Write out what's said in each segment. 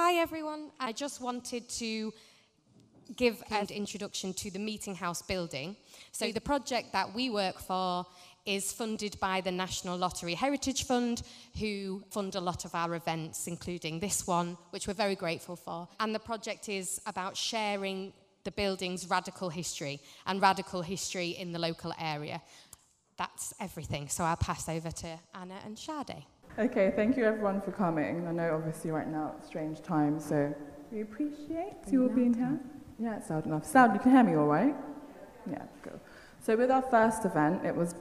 Hi everyone, I just wanted to give an introduction to the Meeting House building. So the project that we work for is funded by the National Lottery Heritage Fund, who fund a lot of our events, including this one, which we're very grateful for. And the project is about sharing the building's radical history and radical history in the local area. That's everything. So I'll pass over to Anna and Sade. Okay, thank you everyone for coming. I know obviously right now it's strange time, so we appreciate you all being here. Yeah, it's loud enough. Sound, you can hear me all right? Yeah, cool. So with our first event, it was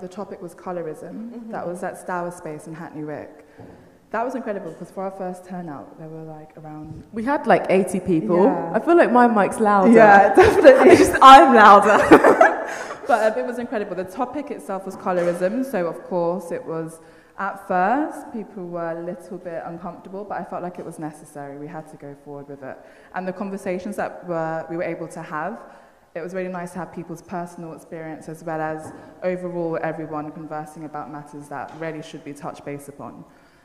the topic was colorism. That was at Stour Space in Hackney Wick. That was incredible because for our first turnout, there were like around... We had like 80 people. Yeah. I feel like my mic's louder. Yeah, definitely. It's just I'm louder. But it was incredible. The topic itself was colorism, so of course it was... At first, people were a little bit uncomfortable, but I felt like it was necessary. We had to go forward with it. And the conversations that we were able to have, it was really nice to have people's personal experience as well as overall everyone conversing about matters that really should be touched base upon.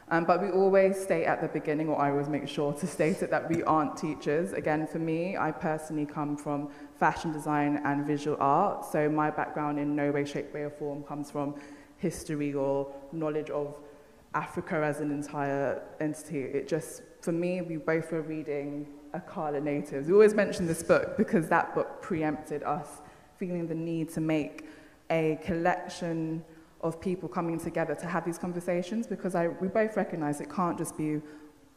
But we always state at the beginning, or I always make sure to state it, that we aren't teachers. Again, for me, I personally come from fashion design and visual art, so my background in no way, shape, way, or form comes from history or knowledge of Africa as an entire entity. It just, for me, we both were reading Akala, Natives. We always mention this book because that book preempted us feeling the need to make a collection of people coming together to have these conversations, because we both recognize it can't just be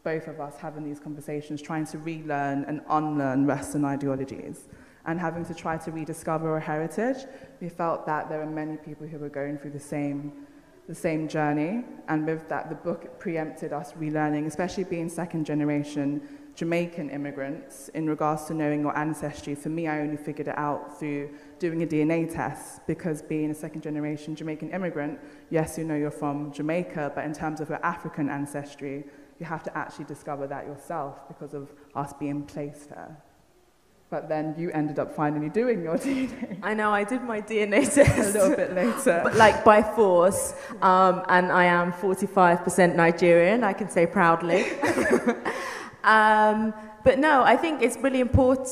both of us having these conversations, trying to relearn and unlearn Western ideologies and having to try to rediscover our heritage. We felt that there were many people who were going through the same journey, and with that, the book preempted us relearning, especially being second-generation Jamaican immigrants, in regards to knowing your ancestry. For me, I only figured it out through doing a DNA test, because being a second-generation Jamaican immigrant, yes, you know you're from Jamaica, but in terms of your African ancestry, you have to actually discover that yourself because of us being placed there. But then you ended up finally doing your DNA. I know, I did my DNA test. A little bit later. But like by force, and I am 45% Nigerian, I can say proudly. But no, I think it's really important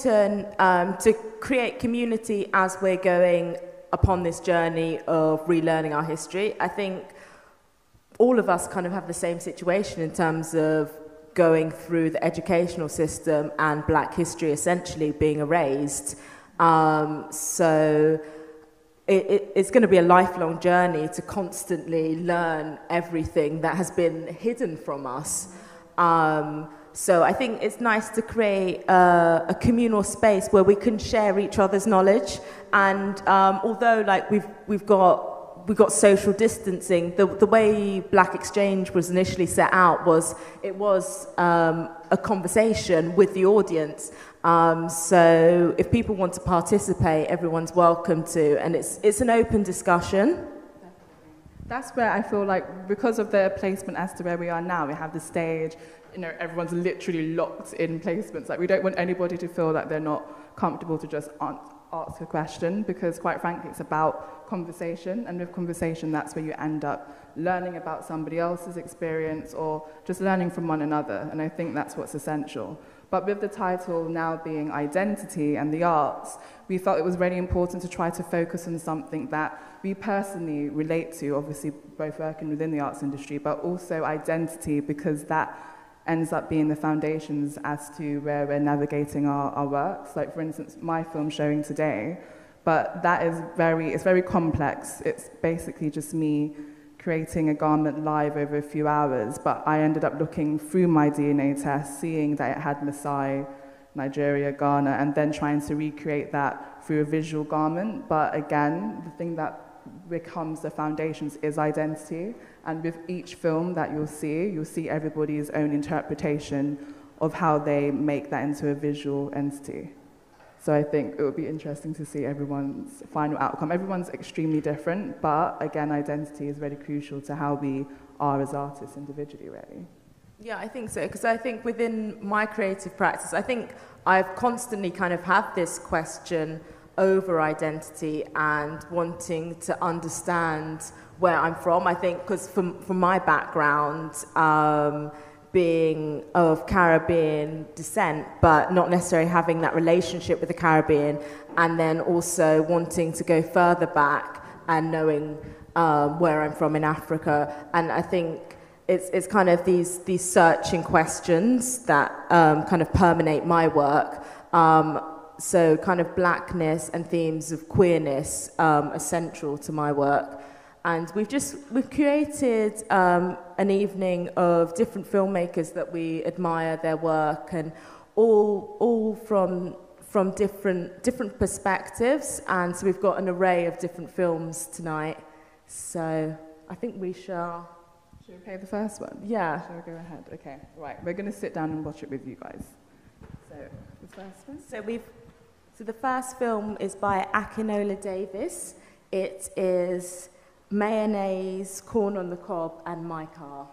to create community as we're going upon this journey of relearning our history. I think all of us kind of have the same situation in terms of going through the educational system and black history essentially being erased. So it's going to be a lifelong journey to constantly learn everything that has been hidden from us. So I think it's nice to create a communal space where we can share each other's knowledge. And although like we got social distancing, the way Black Exchange was initially set out was, it was a conversation with the audience. So if people want to participate, everyone's welcome to, and it's an open discussion. That's where I feel like, because of the placement as to where we are now, we have the stage, you know, everyone's literally locked in placements. Like, we don't want anybody to feel like they're not comfortable to just ask a question, because quite frankly it's about conversation, and with conversation that's where you end up learning about somebody else's experience or just learning from one another, and I think that's what's essential. But with the title now being Identity and the Arts, we felt it was really important to try to focus on something that we personally relate to, obviously both working within the arts industry, but also identity, because that ends up being the foundations as to where we're navigating our works. Like, for instance, my film showing today, but that is very complex. It's basically just me creating a garment live over a few hours, but I ended up looking through my DNA test, seeing that it had Maasai, Nigeria, Ghana, and then trying to recreate that through a visual garment. But again, the thing that becomes the foundations is identity, and with each film that you'll see everybody's own interpretation of how they make that into a visual entity. So I think it would be interesting to see everyone's final outcome. Everyone's extremely different, but again, identity is really crucial to how we are as artists individually, really. Yeah, I think so, because I think within my creative practice, I think I've constantly kind of had this question over identity and wanting to understand where I'm from. I think because from my background, being of Caribbean descent, but not necessarily having that relationship with the Caribbean, and then also wanting to go further back and knowing where I'm from in Africa. And I think it's kind of these searching questions that kind of permeate my work. So kind of blackness and themes of queerness are central to my work. And we've created an evening of different filmmakers that we admire their work, and all from different perspectives. And so we've got an array of different films tonight. So I think we shall. Should we play the first one? Yeah. Shall we go ahead? Okay. Right. We're going to sit down and watch it with you guys. So the first one. So the first film is by Akinola Davis. It is Mayonnaise, Corn on the Cob, and My Car.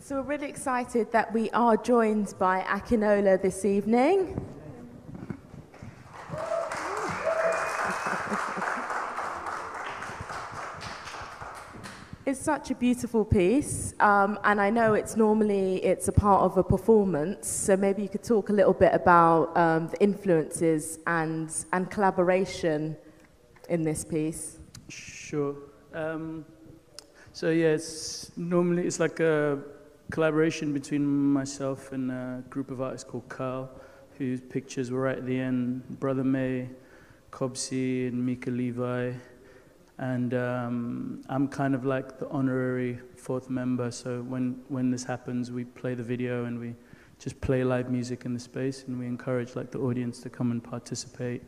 So we're really excited that we are joined by Akinola this evening. It's such a beautiful piece, and I know it's a part of a performance, so maybe you could talk a little bit about the influences and collaboration in this piece. Sure. So yeah, it's like a collaboration between myself and a group of artists called Kyle, whose pictures were right at the end, Brother May, Cobsey, and Mika Levi. And I'm kind of like the honorary fourth member, so when this happens, we play the video and we just play live music in the space, and we encourage like the audience to come and participate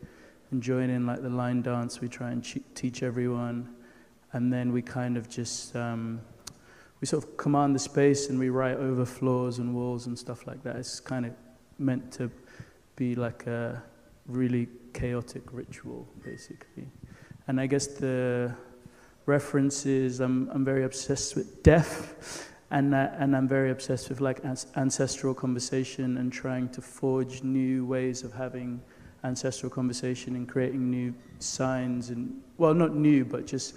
and join in like the line dance. We try and teach everyone, and then we kind of just, we sort of command the space, and we write over floors and walls and stuff like that. It's kind of meant to be like a really chaotic ritual, basically. And I guess the references, I'm very obsessed with death, and I'm very obsessed with like ancestral conversation and trying to forge new ways of having ancestral conversation and creating new signs, and, well, not new, but just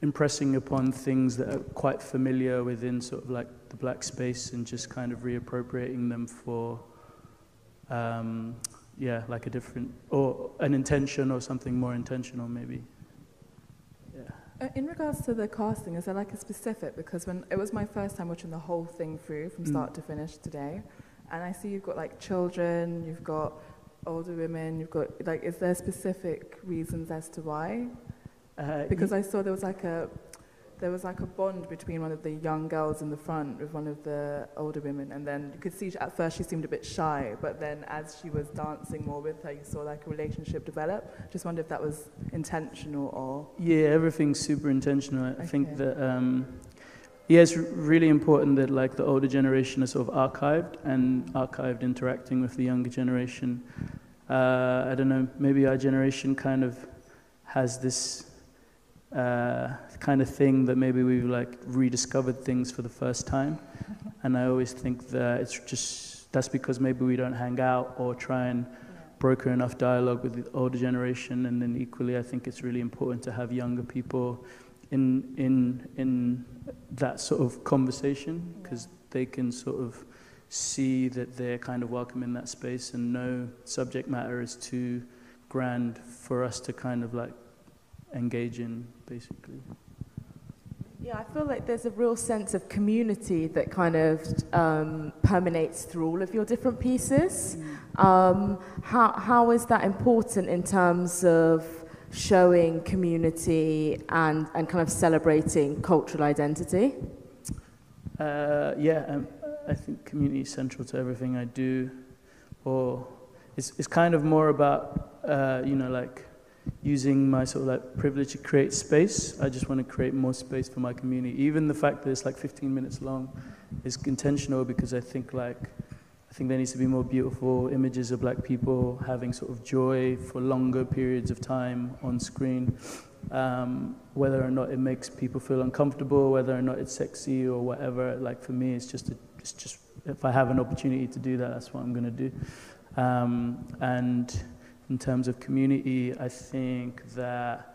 impressing upon things that are quite familiar within sort of like the black space, and just kind of reappropriating them for, yeah, like a different, or an intention, or something more intentional maybe. In regards to the casting, is there like a specific, because when it was my first time watching the whole thing through from start to finish today, and I see you've got like children, you've got older women, you've got like, is there specific reasons as to why? Because I saw there was like a bond between one of the young girls in the front with one of the older women, and then you could see at first she seemed a bit shy, but then as she was dancing more with her, you saw like a relationship develop. Just wonder if that was intentional or... Yeah, everything's super intentional. I think that, yeah, it's really important that like the older generation are sort of archived interacting with the younger generation. I don't know, maybe our generation kind of has this kind of thing that maybe we've like rediscovered things for the first time, and I always think that it's just that's because maybe we don't hang out or try and broker enough dialogue with the older generation. And then equally, I think it's really important to have younger people in that sort of conversation, because they can sort of see that they're kind of welcome in that space, and no subject matter is too grand for us to kind of like engage in, basically. Yeah, I feel like there's a real sense of community that kind of permeates through all of your different pieces. How is that important in terms of showing community and kind of celebrating cultural identity? Yeah, I think community is central to everything I do. Or it's kind of more about, you know, like, using my sort of like privilege to create space. I just want to create more space for my community. Even the fact that it's like 15 minutes long is intentional, because I think there needs to be more beautiful images of black people having sort of joy for longer periods of time on screen. Whether or not it makes people feel uncomfortable, whether or not it's sexy or whatever, like for me it's just if I have an opportunity to do that, that's what I'm going to do. And in terms of community, I think that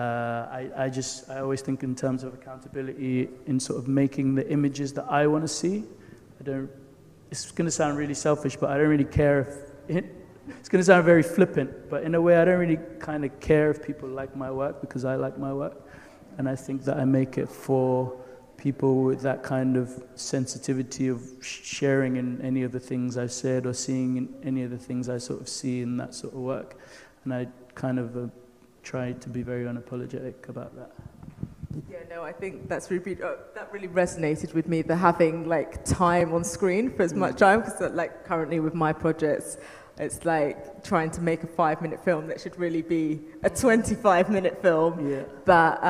I always think in terms of accountability in sort of making the images that I want to see. It's going to sound really selfish, but I don't really care if, it's going to sound very flippant, but in a way I don't really kind of care if people like my work because I like my work. And I think that I make it for people with that kind of sensitivity of sharing in any of the things I've said or seeing in any of the things I sort of see in that sort of work. And I kind of try to be very unapologetic about that. Yeah, no, I think that's really, that really resonated with me, the having like time on screen for as much time, because like currently with my projects, it's like trying to make a 5-minute film that should really be a 25-minute film. Yeah. But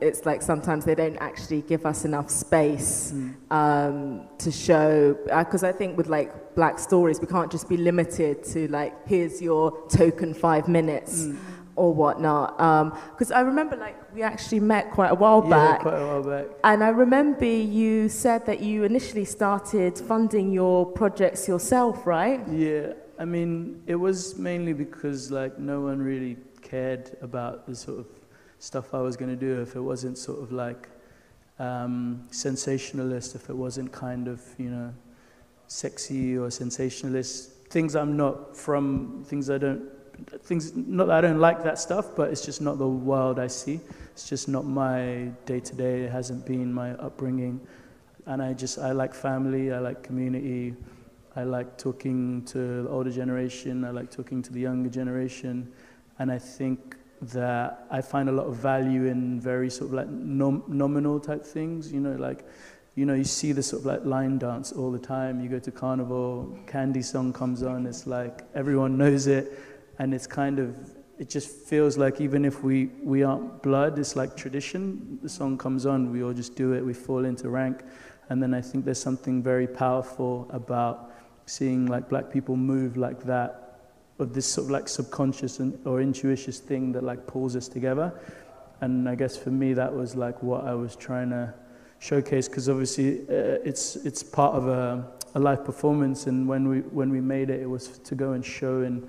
it's like sometimes they don't actually give us enough space to show, because I think with like Black stories, we can't just be limited to like, here's your token 5 minutes. Or whatnot, because I remember like we actually met quite a while back. Yeah, quite a while back. And I remember you said that you initially started funding your projects yourself, right? Yeah, I mean, it was mainly because like no one really cared about the sort of stuff I was going to do if it wasn't sort of like sensationalist, if it wasn't kind of, you know, sexy or sensationalist, things I'm not from, things not that I don't like that stuff, but it's just not the world I see. It's just not my day-to-day. It hasn't been my upbringing. And I like family, I like community, I like talking to the older generation, I like talking to the younger generation. And I think that I find a lot of value in very sort of like nominal type things, you know, like, you know, you see the sort of like line dance all the time. You go to carnival, Candy song comes on, it's like everyone knows it. And it's kind of, it just feels like even if we aren't blood, it's like tradition. The song comes on, we all just do it, we fall into rank. And then I think there's something very powerful about seeing like Black people move like that, of this sort of like subconscious or intuitious thing that like pulls us together. And I guess for me, that was like what I was trying to showcase, because obviously it's part of a live performance. And when we made it, it was to go and show in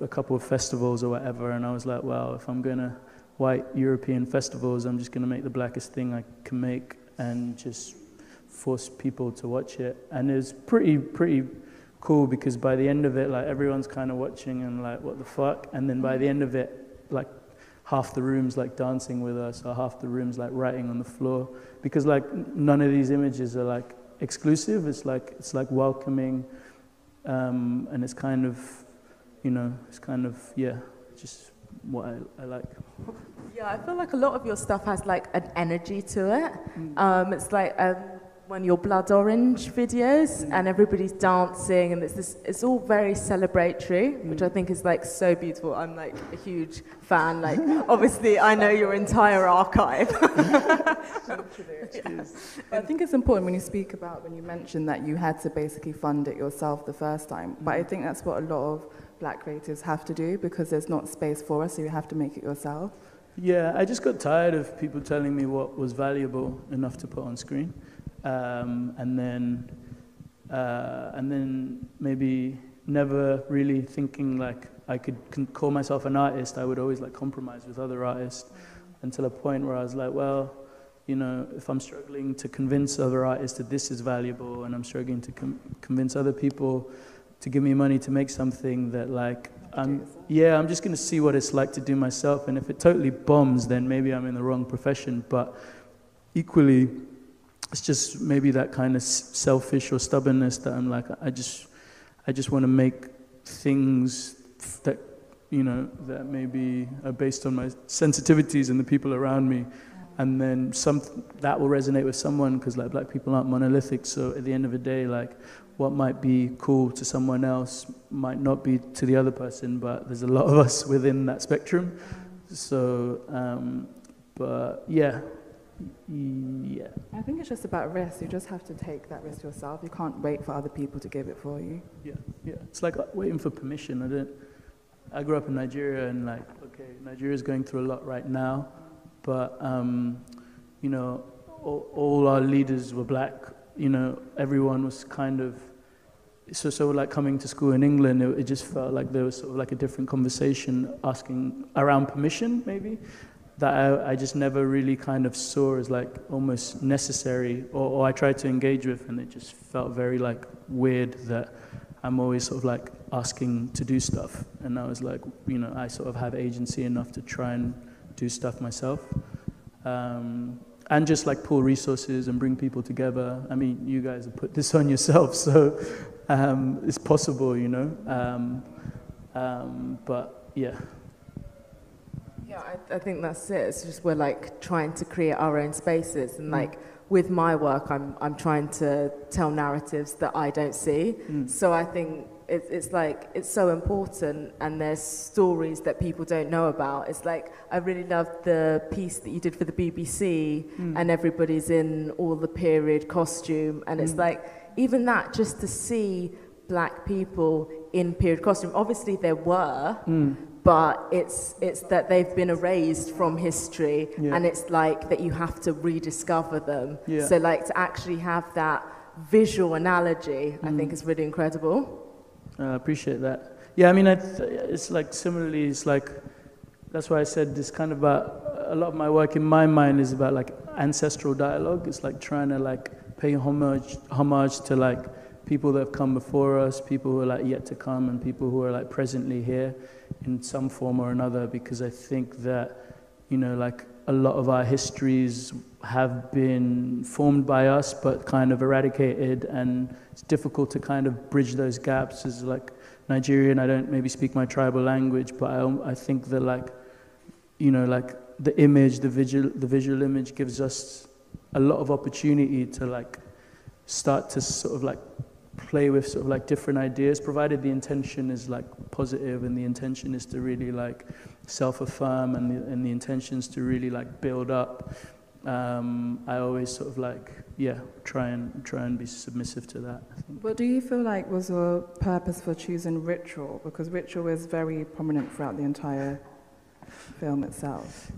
a couple of festivals or whatever, and I was like, well, if I'm going to white European festivals, I'm just going to make the blackest thing I can make and just force people to watch it. And it was pretty cool, because by the end of it, like, everyone's kind of watching and like, what the fuck? And then by the end of it, like, half the room's like dancing with us, or half the room's like writing on the floor, because like none of these images are like exclusive. It's like welcoming, and it's kind of, you know, it's kind of, yeah, just what I like. Yeah, I feel like a lot of your stuff has like an energy to it. It's like when your Blood Orange videos and everybody's dancing, and it's all very celebratory, which I think is like so beautiful. I'm like a huge fan. Like, obviously, I know your entire archive. Yeah. I think it's important when you mentioned that you had to basically fund it yourself the first time. But I think that's what a lot of Black creatives have to do, because there's not space for us, so you have to make it yourself. Yeah, I just got tired of people telling me what was valuable enough to put on screen, and then maybe never really thinking like I could call myself an artist. I would always like compromise with other artists until a point where I was like, well, you know, if I'm struggling to convince other artists that this is valuable, and I'm struggling to convince other people to give me money to make something that, like, I'm just gonna see what it's like to do myself, and if it totally bombs, then maybe I'm in the wrong profession. But equally, it's just maybe that kind of selfish or stubbornness that I'm like, I just want to make things that, you know, that maybe are based on my sensitivities and the people around me, and then that will resonate with someone, because like Black people aren't monolithic. So at the end of the day, like, what might be cool to someone else might not be to the other person, but there's a lot of us within that spectrum. So, but yeah. I think it's just about risk. You just have to take that risk yourself. You can't wait for other people to give it for you. Yeah. It's like waiting for permission. I grew up in Nigeria, and like, okay, Nigeria's going through a lot right now, but you know, all our leaders were Black. You know, everyone was kind of, so like coming to school in England, it just felt like there was sort of like a different conversation asking around permission, maybe. that I just never really kind of saw as like almost necessary, or I tried to engage with, and it just felt very like weird that I'm always sort of like asking to do stuff. And I was like, you know, I sort of have agency enough to try and do stuff myself. And just like pool resources and bring people together. I mean, you guys have put this on yourselves, so it's possible, you know. But yeah. Yeah, I think that's it. It's just we're like trying to create our own spaces, and like with my work, I'm trying to tell narratives that I don't see. So I think it's like, it's so important, and there's stories that people don't know about. It's like, I really loved the piece that you did for the BBC, and everybody's in all the period costume, and it's like, even that, just to see black people in period costume. Obviously there were, but it's that they've been erased from history, and it's like that you have to rediscover them. So like to actually have that visual analogy, I think is really incredible. I appreciate that. Yeah, I mean, it's like similarly, it's like, that's why I said this kind of about, a lot of my work in my mind is about like ancestral dialogue. It's like trying to like pay homage to like people that have come before us, people who are like yet to come, and people who are like presently here in some form or another, because I think that, you know, like a lot of our histories have been formed by us but kind of eradicated, and it's difficult to kind of bridge those gaps. As like Nigerian, I don't maybe speak my tribal language, but I think that like, you know, like the image, the visual image gives us a lot of opportunity to like start to sort of like play with sort of like different ideas, provided the intention is like positive, and the intention is to really like self-affirm, and the intentions to really like build up. I always sort of like, yeah, try and be submissive to that, I think. What do you feel like was your purpose for choosing ritual? Because ritual is very prominent throughout the entire film itself.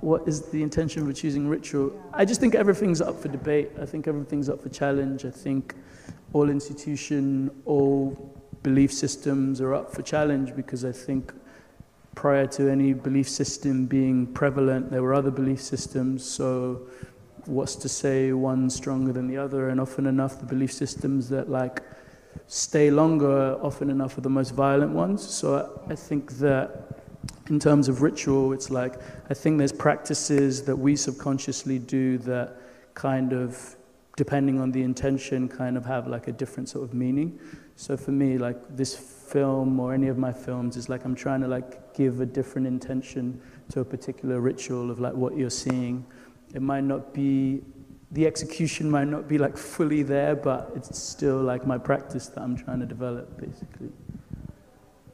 What is the intention for choosing ritual? I just think everything's up for debate. I think everything's up for challenge. I think all institution, all belief systems are up for challenge, because I think prior to any belief system being prevalent, there were other belief systems. So what's to say one's stronger than the other? And often enough, the belief systems that like stay longer, often enough are the most violent ones. So I think that in terms of ritual, it's like, I think there's practices that we subconsciously do that kind of, depending on the intention, kind of have like a different sort of meaning. So for me, like this film or any of my films is like, I'm trying to like give a different intention to a particular ritual of like what you're seeing. It might not be, the execution might not be like fully there, but it's still like my practice that I'm trying to develop, basically.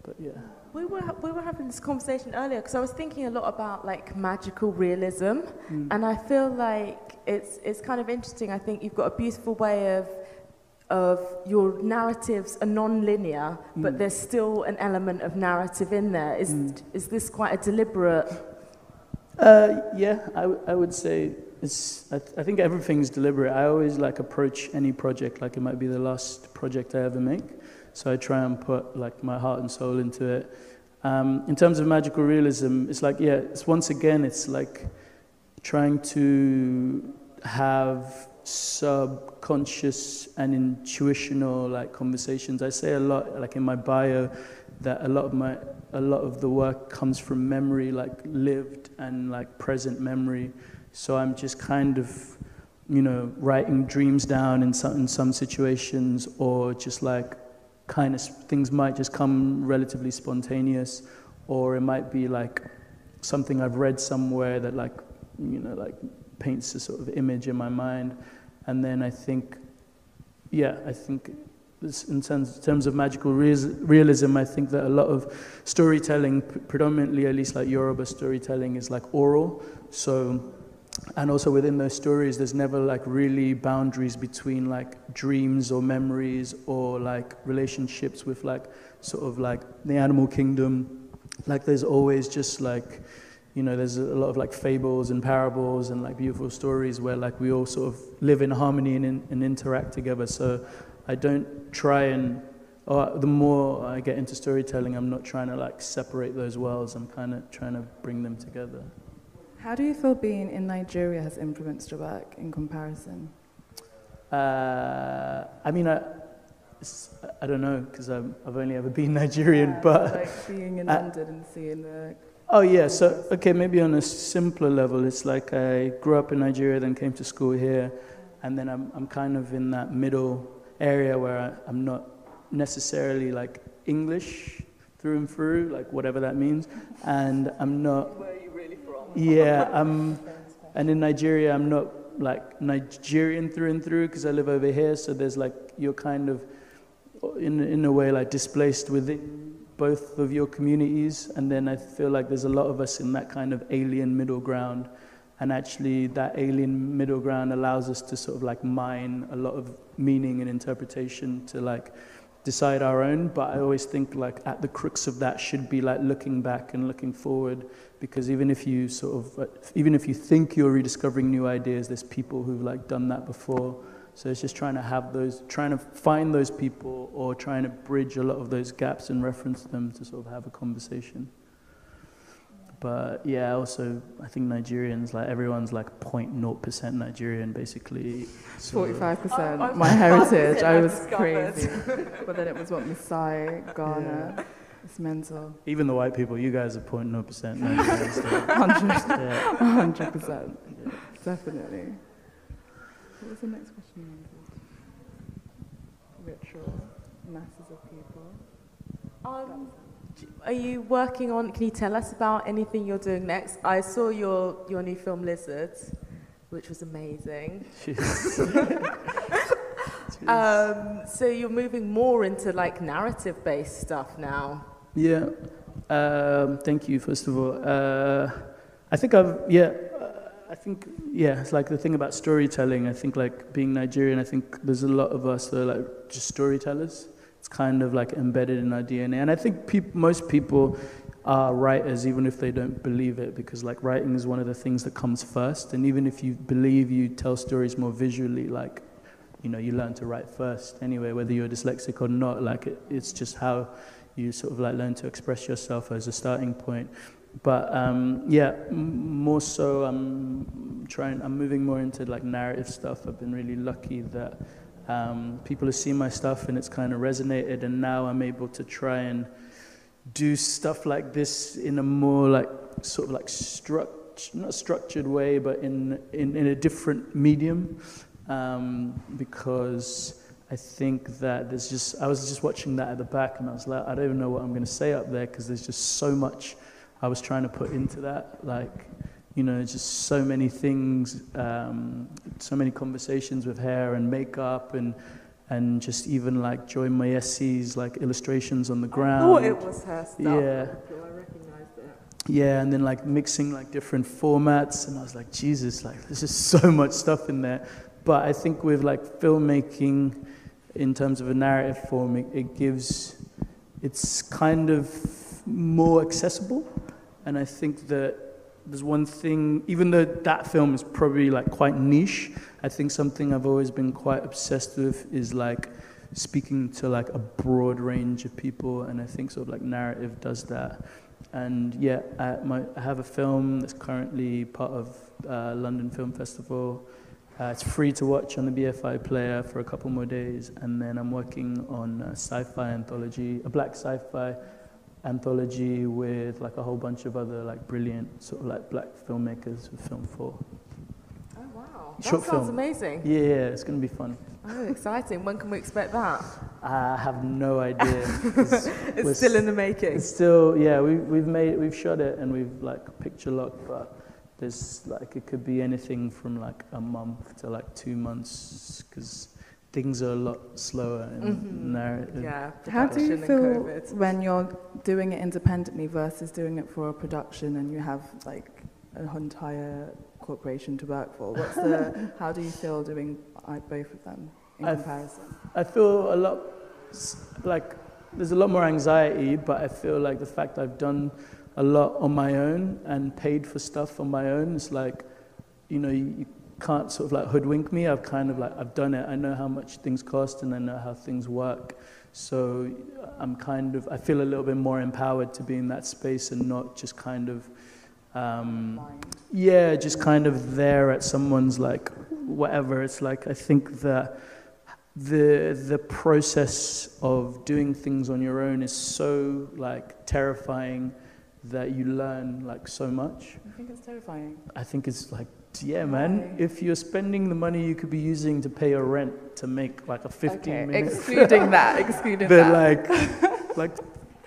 But yeah. We were having this conversation earlier, because I was thinking a lot about like magical realism, and I feel like it's kind of interesting. I think you've got a beautiful way of your narratives are non-linear, but there's still an element of narrative in there. Is this quite a deliberate? Yeah, I would say it's. I think everything's deliberate. I always like approach any project like it might be the last project I ever make. So I try and put like my heart and soul into it. In terms of magical realism, it's like, yeah, it's once again, it's like trying to have subconscious and intuitional like conversations. I say a lot, like in my bio, that a lot of the work comes from memory, like lived and like present memory. So I'm just kind of, you know, writing dreams down in some situations, or just like, kind of things might just come relatively spontaneous, or it might be like something I've read somewhere that like, you know, like paints a sort of image in my mind. And then I think, yeah, I think this, in terms of magical realism, I think that a lot of storytelling, predominantly at least like Yoruba storytelling, is like oral. So, and also within those stories, there's never like really boundaries between like dreams or memories or like relationships with like sort of like the animal kingdom. Like there's always just like, you know, there's a lot of like fables and parables and like beautiful stories where like we all sort of live in harmony and interact together. So I don't try and the more I get into storytelling, I'm not trying to like separate those worlds. I'm kind of trying to bring them together. How do you feel being in Nigeria has influenced your work in comparison? I mean, I don't know, because I've only ever been Nigerian, yeah, but... like being in London and seeing the... Oh, yeah, so, okay, maybe on a simpler level, it's like I grew up in Nigeria, then came to school here, and then I'm kind of in that middle area where I'm not necessarily, like, English through and through, like, whatever that means, and I'm not... Where are you really from? Yeah, and in Nigeria, I'm not, like, Nigerian through and through, because I live over here, so there's, like, you're kind of... in a way, like displaced within both of your communities, and then I feel like there's a lot of us in that kind of alien middle ground, and actually that alien middle ground allows us to sort of like mine a lot of meaning and interpretation to like decide our own. But I always think like at the crux of that should be like looking back and looking forward, because even if you sort of even if you think you're rediscovering new ideas, there's people who've like done that before. So it's just trying to have those, trying to find those people, or trying to bridge a lot of those gaps and reference them to sort of have a conversation. But yeah, also I think Nigerians, like everyone's like 0.0% Nigerian basically. 45%. My heritage, I was crazy. But then it was what, Maasai, Ghana. Yeah. It's mental. Even the white people, you guys are 0.0% Nigerians. 100%. Yeah. Definitely. What was the next question? Ritual, masses of people. Are you working on, can you tell us about anything you're doing next? I saw your new film, Lizards, which was amazing. So you're moving more into like narrative-based stuff now. Yeah, thank you, first of all. I think I think it's like the thing about storytelling. I think like being Nigerian, I think there's a lot of us that are like just storytellers. It's kind of like embedded in our DNA. And I think most people are writers even if they don't believe it, because like writing is one of the things that comes first. And even if you believe you tell stories more visually, like, you know, you learn to write first anyway, whether you're dyslexic or not, like it's just how you sort of like learn to express yourself as a starting point. But yeah, more so I'm moving more into like narrative stuff. I've been really lucky that people have seen my stuff and it's kind of resonated, and now I'm able to try and do stuff like this in a more like sort of like not structured way, but in a different medium, because I think that there's just, I was just watching that at the back and I was like, I don't even know what I'm gonna say up there, because there's just so much I was trying to put into that, like, you know, just so many things, so many conversations with hair and makeup, and just even like Joy Mayesi's like illustrations on the ground. Oh, it was her stuff. Yeah. I recognized that. Yeah, and then like mixing like different formats, and I was like, Jesus, like there's just so much stuff in there. But I think with like filmmaking, in terms of a narrative form, it's kind of more accessible. And I think that there's one thing, even though that film is probably like quite niche, I think something I've always been quite obsessed with is like speaking to like a broad range of people, and I think sort of like narrative does that. And yeah, I have a film that's currently part of London Film Festival. It's free to watch on the BFI player for a couple more days, and then I'm working on a sci-fi anthology, a black sci-fi anthology with like a whole bunch of other like brilliant sort of like black filmmakers with Film Four. Oh wow, that sounds amazing. Yeah, it's going to be fun. Oh, exciting. When can we expect that? I have no idea. It's still in the making. It's still, yeah, we've shot it and we've like picture locked, but there's like, it could be anything from like a month to like 2 months, because things are a lot slower in narrative. Yeah. How do you feel when you're doing it independently versus doing it for a production and you have like an entire corporation to work for? What's the? How do you feel doing both of them in comparison? I feel a lot like there's a lot more anxiety, but I feel like the fact I've done a lot on my own and paid for stuff on my own, it's like, you know, can't sort of like hoodwink me. I've kind of like, I've done it. I know how much things cost and I know how things work. So I'm kind of, I feel a little bit more empowered to be in that space and not just kind of, yeah, just kind of there at someone's like, whatever. It's like, I think that the process of doing things on your own is so like terrifying that you learn like so much. I think it's terrifying. I think it's like, yeah, man. If you're spending the money you could be using to pay your rent to make like a 15-minute... excluding that, excluding that. Like,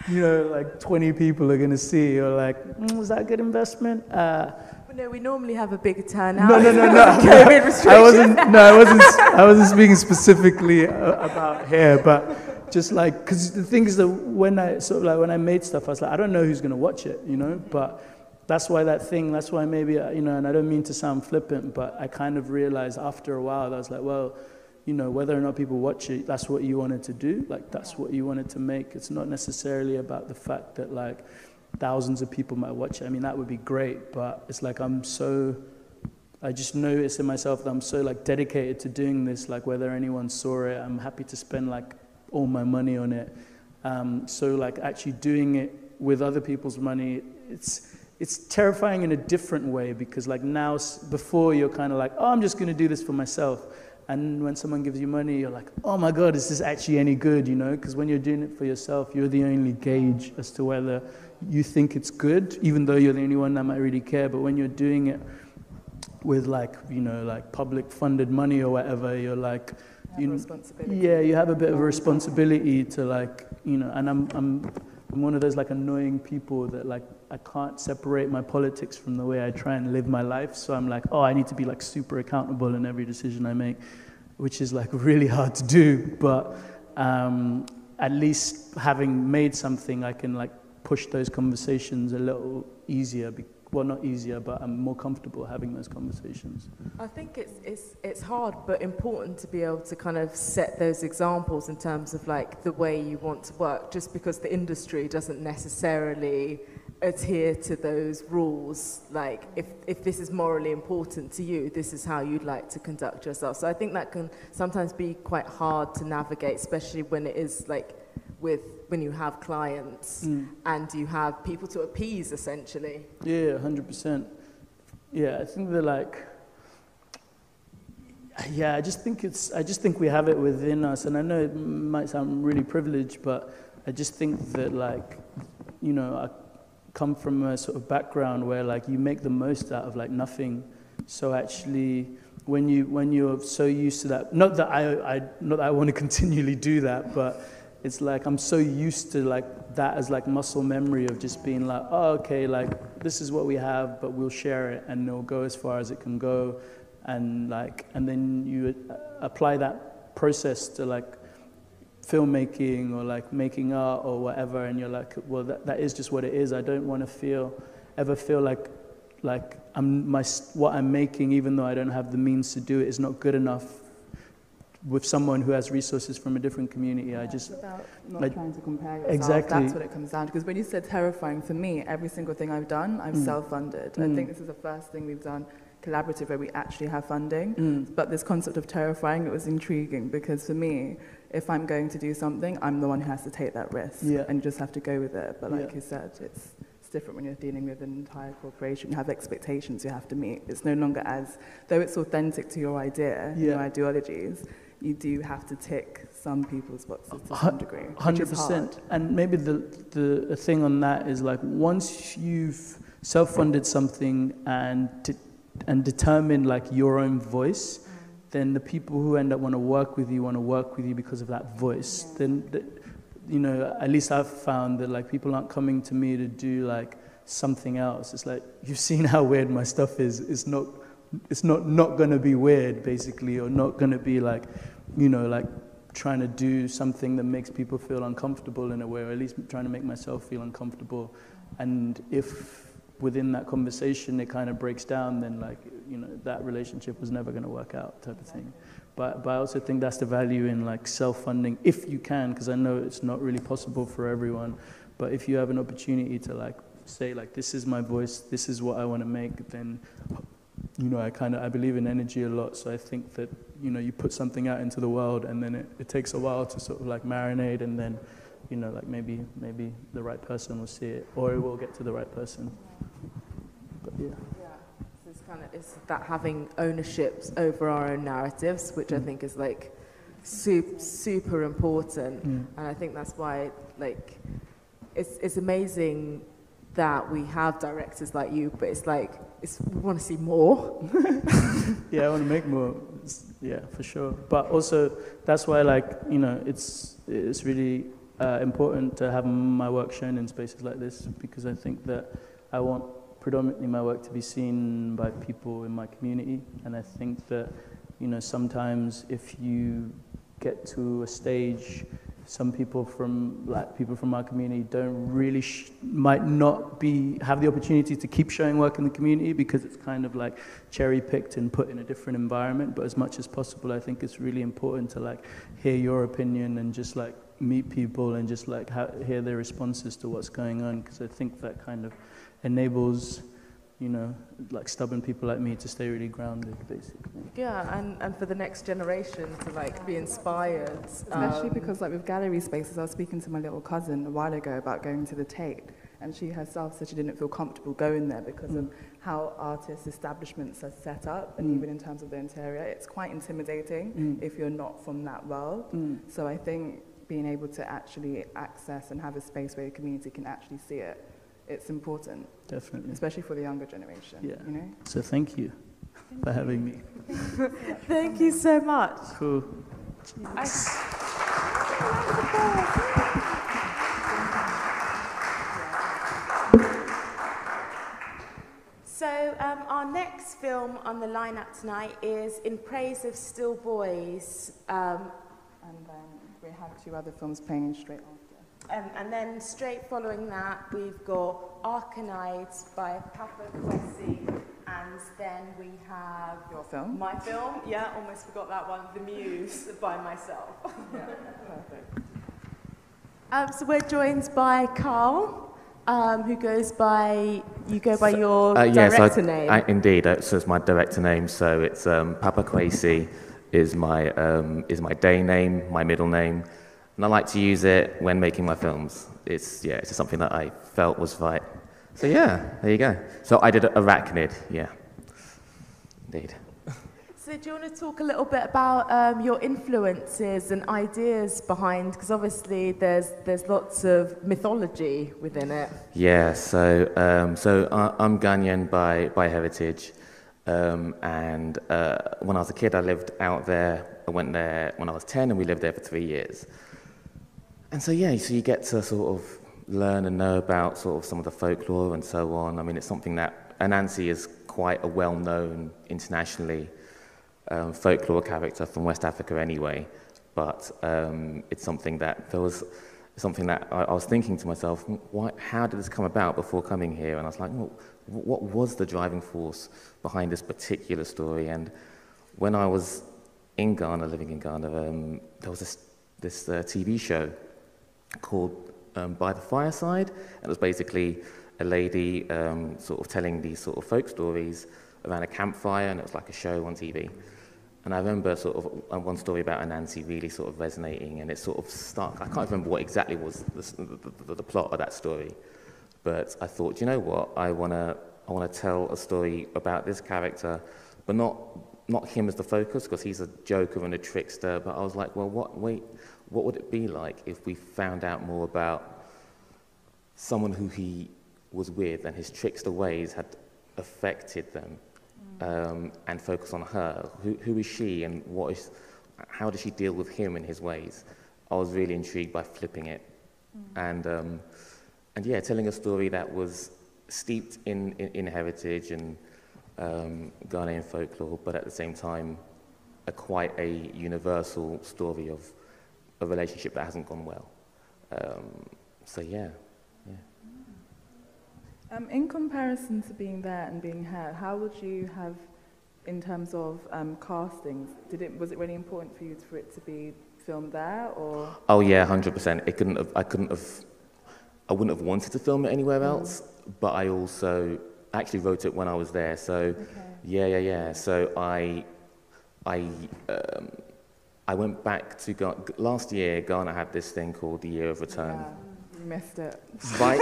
you know, like 20 people are going to see. You're like, was that a good investment? No, we normally have a big turnout. No, no, no, no. COVID restrictions. I wasn't speaking specifically about hair, but just like, because the thing is that when I sort of like when I made stuff, I was like, I don't know who's going to watch it, you know, but. That's why that thing, that's why maybe, you know, and I don't mean to sound flippant, but I kind of realized after a while, I was like, well, you know, whether or not people watch it, that's what you wanted to do. Like, that's what you wanted to make. It's not necessarily about the fact that, like, thousands of people might watch it. I mean, that would be great, but it's like I'm so, I just noticed in myself that I'm so, like, dedicated to doing this. Like, whether anyone saw it, I'm happy to spend, like, all my money on it. So, like, actually doing it with other people's money, it's terrifying in a different way because like now, before you're kind of like, oh, I'm just going to do this for myself. And when someone gives you money, you're like, oh my God, is this actually any good? You know, because when you're doing it for yourself, you're the only gauge as to whether you think it's good, even though you're the only one that might really care. But when you're doing it with like, you know, like public funded money or whatever, you're like, you have a bit of a responsibility to like, you know, and I'm one of those like annoying people that like I can't separate my politics from the way I try and live my life. So I'm like, oh, I need to be like super accountable in every decision I make, which is like really hard to do. But at least having made something, I can like push those conversations a little easier. Well, not easier, but I'm more comfortable having those conversations. I think it's hard, but important to be able to kind of set those examples in terms of like the way you want to work, just because the industry doesn't necessarily adhere to those rules. Like if this is morally important to you, this is how you'd like to conduct yourself. So I think that can sometimes be quite hard to navigate, especially when it is like when you have clients and you have people to appease, essentially. Yeah, 100%. Yeah, I think they're like, yeah, I just think we have it within us, and I know it might sound really privileged, but I just think that like, you know, I come from a sort of background where like you make the most out of like nothing. So actually, when you're so used to that, not that I want to continually do that, but. It's like I'm so used to like that as like muscle memory of just being like, oh, okay, like this is what we have, but we'll share it and it'll go as far as it can go, and like and then you apply that process to like filmmaking or like making art or whatever, and you're like, well, that is just what it is. I don't want to ever feel like what I'm making, even though I don't have the means to do it, is not good enough. With someone who has resources from a different community, yeah, I just... Without not like, trying to compare yourself, exactly. That's what it comes down to. Because when you said terrifying, for me, every single thing I've done, I've self-funded. I think this is the first thing we've done collaborative where we actually have funding. But this concept of terrifying, it was intriguing because for me, if I'm going to do something, I'm the one who has to take that risk and you just have to go with it. But like you said, it's different when you're dealing with an entire corporation. You have expectations you have to meet. It's no longer as... Though it's authentic to your idea, your ideologies, you do have to tick some people's boxes to some degree. 100%. And maybe the thing on that is like once you've self-funded something and determined like your own voice, then the people who end up want to work with you because of that voice. Then, you know, at least I've found that like people aren't coming to me to do like something else. It's like you've seen how weird my stuff is. It's not going to be weird, basically, or not going to be like, you know, like trying to do something that makes people feel uncomfortable in a way, or at least trying to make myself feel uncomfortable. And if within that conversation it kind of breaks down, then like, you know, that relationship was never going to work out, type of thing. But I also think that's the value in like self-funding, if you can, because I know it's not really possible for everyone. But if you have an opportunity to like say like, this is my voice, this is what I want to make, then you know, I believe in energy a lot, so I think that, you know, you put something out into the world and then it takes a while to sort of like marinate, and then, you know, like maybe the right person will see it, or it will get to the right person. But yeah. Yeah, so it's kind of, it's that having ownerships over our own narratives, which I think is like super important, and I think that's why like it's amazing that we have directors like you, but it's like, we want to see more. Yeah, I want to make more. Yeah, for sure. But also, that's why, like, you know, it's really important to have my work shown in spaces like this, because I think that I want predominantly my work to be seen by people in my community. And I think that, you know, sometimes if you get to a stage, some people from, like, people from our community don't really, might not have the opportunity to keep showing work in the community, because it's kind of like cherry picked and put in a different environment. But as much as possible, I think it's really important to like hear your opinion and just like meet people and just like hear their responses to what's going on, because I think that kind of enables, you know, like stubborn people like me to stay really grounded, basically. Yeah, and for the next generation to like be inspired. Especially because like with gallery spaces, I was speaking to my little cousin a while ago about going to the Tate, and she herself said she didn't feel comfortable going there because of how artists' establishments are set up, and even in terms of the interior, it's quite intimidating if you're not from that world. So I think being able to actually access and have a space where your community can actually see it, it's important. Definitely. Especially for the younger generation. Yeah. You know? So thank you for having me. Thank you so much. Cool. So our next film on the lineup tonight is In Praise of Still Boys. And then we have two other films playing straight on. And then straight following that, we've got Arachnid by Papa Kwesi, and then we have... Your film? My film, yeah, almost forgot that one, The Muse by myself. Yeah, perfect. So we're joined by Kyle, who goes by... You go by your director name. Indeed, so it's my director name, so it's Papa Kwesi is my day name, my middle name. And I like to use it when making my films. It's, yeah, it's just something that I felt was right. So yeah, there you go. So I did Arachnid, yeah. Indeed. So do you want to talk a little bit about your influences and ideas behind, because obviously there's lots of mythology within it. Yeah, so, I'm Ghanaian by heritage. And when I was a kid, I lived out there. I went there when I was 10, and we lived there for 3 years. And so, yeah, so you get to sort of learn and know about sort of some of the folklore and so on. I mean, it's something that Anansi is quite a well-known internationally folklore character from West Africa anyway. But it's something that I was thinking to myself, how did this come about before coming here? And I was like, well, what was the driving force behind this particular story? And when I was in Ghana, living in Ghana, there was this TV show called By the Fireside, and it was basically a lady sort of telling these sort of folk stories around a campfire, and it was like a show on TV. And I remember sort of one story about Anansi really sort of resonating, and it sort of stuck. I can't remember what exactly was the plot of that story, but I thought, you know what, I want to tell a story about this character, but not him as the focus, because he's a joker and a trickster. But I was like, well, what would it be like if we found out more about someone who he was with and his trickster ways had affected them, and focus on her. Who is she, and how does she deal with him and his ways? I was really intrigued by flipping it, and yeah, telling a story that was steeped in heritage and Ghanaian folklore, but at the same time, quite a universal story of a relationship that hasn't gone well. So yeah. In comparison to being there and being here, how would you have, in terms of castings, was it really important for you for it to be filmed there, or? Oh yeah, 100%. I wouldn't have wanted to film it anywhere else, but I also actually wrote it when I was there. So, So I went back to Ghana. Last year, Ghana had this thing called the Year of Return. Yeah, you missed it. Right?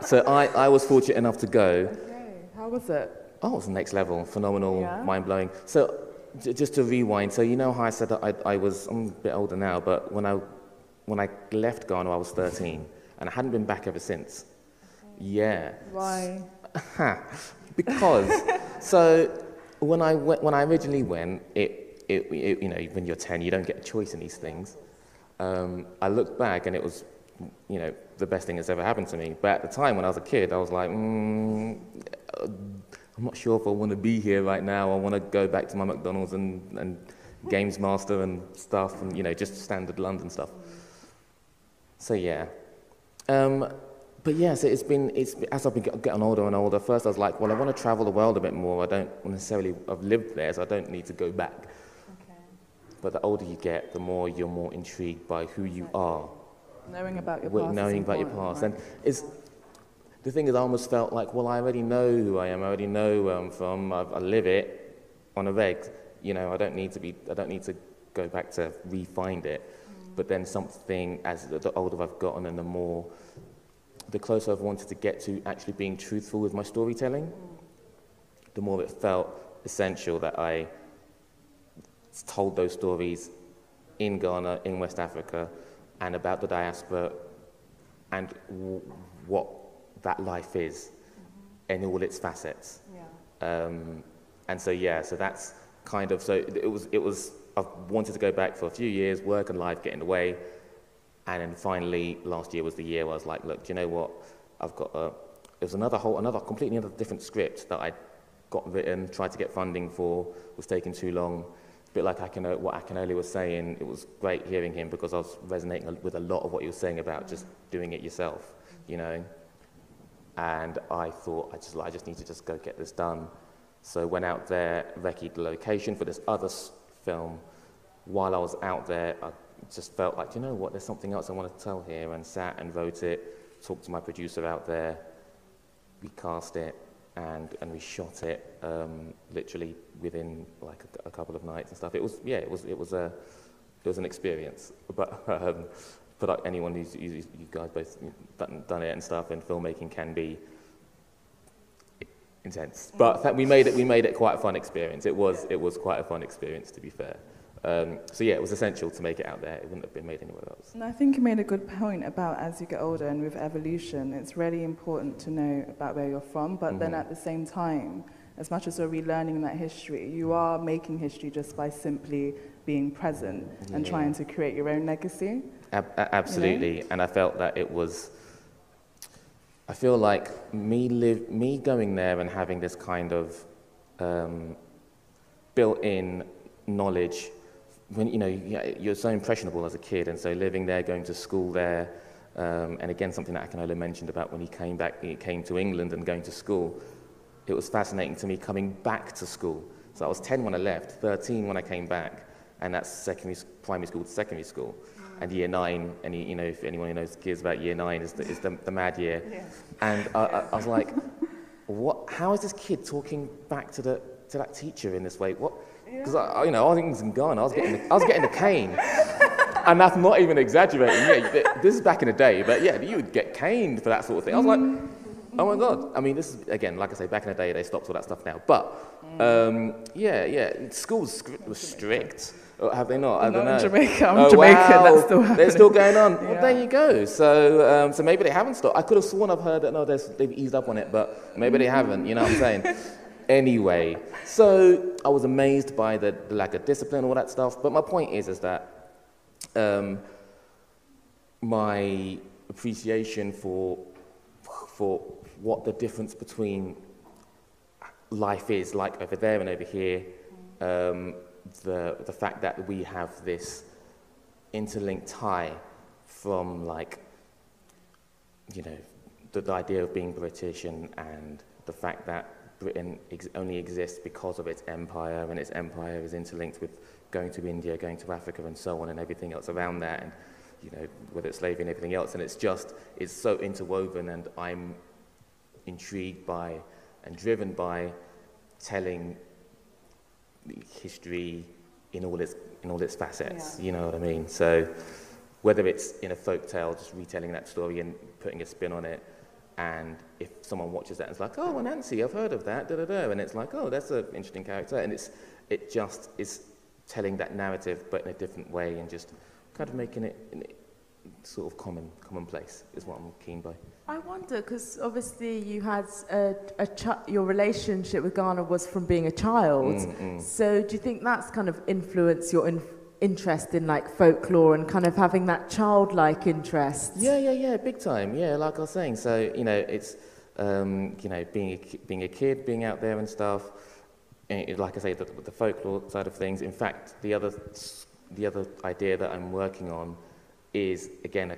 So I was fortunate enough to go. Okay. How was it? Oh, it was the next level. Phenomenal, mind-blowing. So just to rewind, so you know how I said that I'm a bit older now, but when I left Ghana, I was 13, and I hadn't been back ever since. Okay. Yeah. Why? Because, so when I originally went, it, you know, when you're 10, you don't get a choice in these things. I looked back and it was, you know, the best thing that's ever happened to me. But at the time, when I was a kid, I was like, I'm not sure if I want to be here right now. I want to go back to my McDonald's and Games Master and stuff, and, you know, just standard London stuff. So yeah. But yeah, so it's been, as I've been getting older and older, first I was like, well, I want to travel the world a bit more. I don't necessarily, I've lived there, so I don't need to go back. Okay. But the older you get, the more you're more intrigued by who you are. Knowing about your past. Knowing about your past. Right? And it's, the thing is, I almost felt like, well, I already know who I am. I already know where I'm from. I live it on a reg. You know, I don't need to go back to re-find it. But then something, as the older I've gotten and the more, the closer I've wanted to get to actually being truthful with my storytelling, the more it felt essential that I told those stories in Ghana, in West Africa, and about the diaspora, and what that life is in all its facets. Yeah. And so yeah, so that's kind of, so it was, I've wanted to go back for a few years, work and life get in the way. And then finally, last year was the year where I was like, look, do you know what? I've got a, it was another completely different script that I got written, tried to get funding for, was taking too long. A bit like what Akinola was saying, it was great hearing him because I was resonating with a lot of what he was saying about just doing it yourself, you know? And I thought, I just need to just go get this done. So went out there, recce'd the location for this other film. While I was out there, I just felt like, you know what, there's something else I want to tell here, and sat and wrote it, talked to my producer out there, we cast it, and we shot it literally within like a couple of nights and stuff. It was, yeah, it was an experience, but anyone who's, you guys both done it and stuff, and filmmaking can be intense, but we made it quite a fun experience. It was quite a fun experience, to be fair. So yeah, it was essential to make it out there. It wouldn't have been made anywhere else. And I think you made a good point about as you get older and with evolution, it's really important to know about where you're from, but then at the same time, as much as you're relearning that history, you are making history just by simply being present and trying to create your own legacy. Absolutely, you know? And I felt that it was, I feel like me going there and having this kind of built-in knowledge. When, you know, you're so impressionable as a kid, and so living there, going to school there, and again something that Akinola mentioned about when he came back, he came to England and going to school, it was fascinating to me coming back to school. So I was 10 when I left, 13 when I came back, and that's primary school to secondary school, and year 9, and you know, if anyone who knows kids about year 9, is the mad year, and I was like, what? How is this kid talking back to that teacher in this way? What? Because you know, I was in Ghana, I was getting the cane, and that's not even exaggerating. Yeah, this is back in the day, but yeah, you would get caned for that sort of thing. I was like, oh my God. I mean, this is, again, like I say, back in the day, they stopped all that stuff now. But yeah, schools were strict. Or have they not? I don't know. Jamaica, I'm Jamaican. Wow. That's still happening. They're still going on. Yeah. Well, there you go. So, so maybe they haven't stopped. I could have sworn I've heard that no, they've eased up on it, but maybe they haven't. You know what I'm saying? Anyway, so I was amazed by the lack of discipline, all that stuff. But my point is that my appreciation for what the difference between life is like over there and over here, the fact that we have this interlinked tie from, like, you know, the idea of being British and the fact that Britain only exists because of its empire, and its empire is interlinked with going to India, going to Africa, and so on, and everything else around that, and, you know, whether it's slavery and everything else, and it's so interwoven, and I'm intrigued by and driven by telling history in all its facets. Yeah. You know what I mean? So whether it's in a folk tale, just retelling that story and putting a spin on it, and if someone watches that and it's like, oh, Anansi, I've heard of that, da-da-da, and it's like, oh, that's an interesting character, and it just is telling that narrative but in a different way and just kind of making it sort of commonplace is what I'm keen by. I wonder, because obviously you had your relationship with Ghana was from being a child. So do you think that's kind of influenced your interest in like folklore and kind of having that childlike interest? Yeah, big time. Yeah, like I was saying. So you know, it's you know, being a kid, being out there and stuff. And like I say, the folklore side of things. In fact, the other idea that I'm working on is again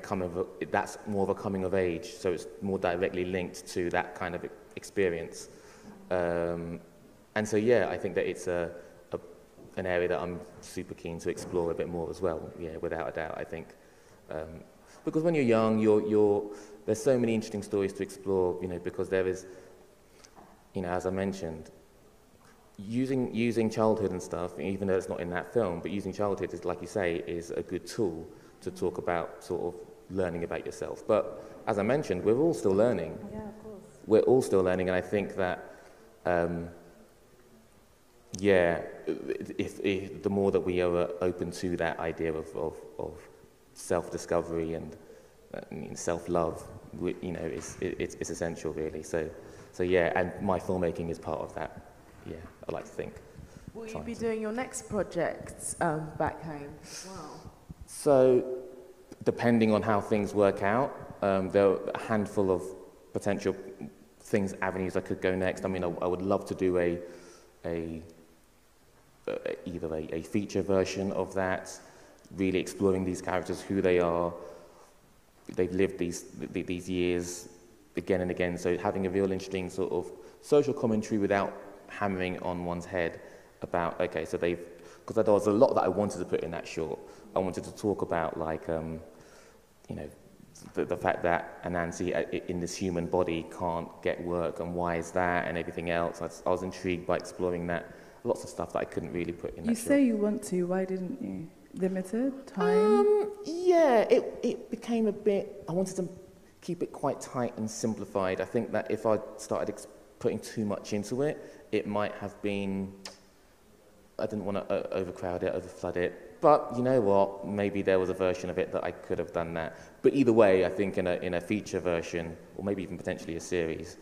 that's more of a coming of age, so it's more directly linked to that kind of experience, and so yeah, I think that it's an area that I'm super keen to explore a bit more as well. Yeah, without a doubt, I think, because when you're young, there's so many interesting stories to explore. You know, because there is, you know, as I mentioned, using childhood and stuff, even though it's not in that film, but using childhood is, like you say, is a good tool to talk about sort of learning about yourself. But as I mentioned, we're all still learning. Yeah, of course. We're all still learning, and I think that, yeah, if the more that we are open to that idea of self-discovery and self-love, you know, it's essential really. So yeah, and my filmmaking is part of that. Yeah, I like to think. Will you be doing your next project back home as well? So, depending on how things work out, there are a handful of potential avenues I could go next. I mean, I would love to do either a feature version of that, really exploring these characters, who they are, they've lived these years again and again. So having a real interesting sort of social commentary without hammering on one's head about, okay, so they've, because there was a lot that I wanted to put in that short. I wanted to talk about, like, you know, the fact that Anansi in this human body can't get work, and why is that, and everything else. I was intrigued by exploring that. Lots of stuff that I couldn't really put in that short. You say you want to, why didn't you? Limited time? Yeah, it became a bit, I wanted to keep it quite tight and simplified. I think that if I started putting too much into it, it might have been, I didn't want to overcrowd it, overflood it. But you know what? Maybe there was a version of it that I could have done that. But either way, I think in a feature version, or maybe even potentially a series,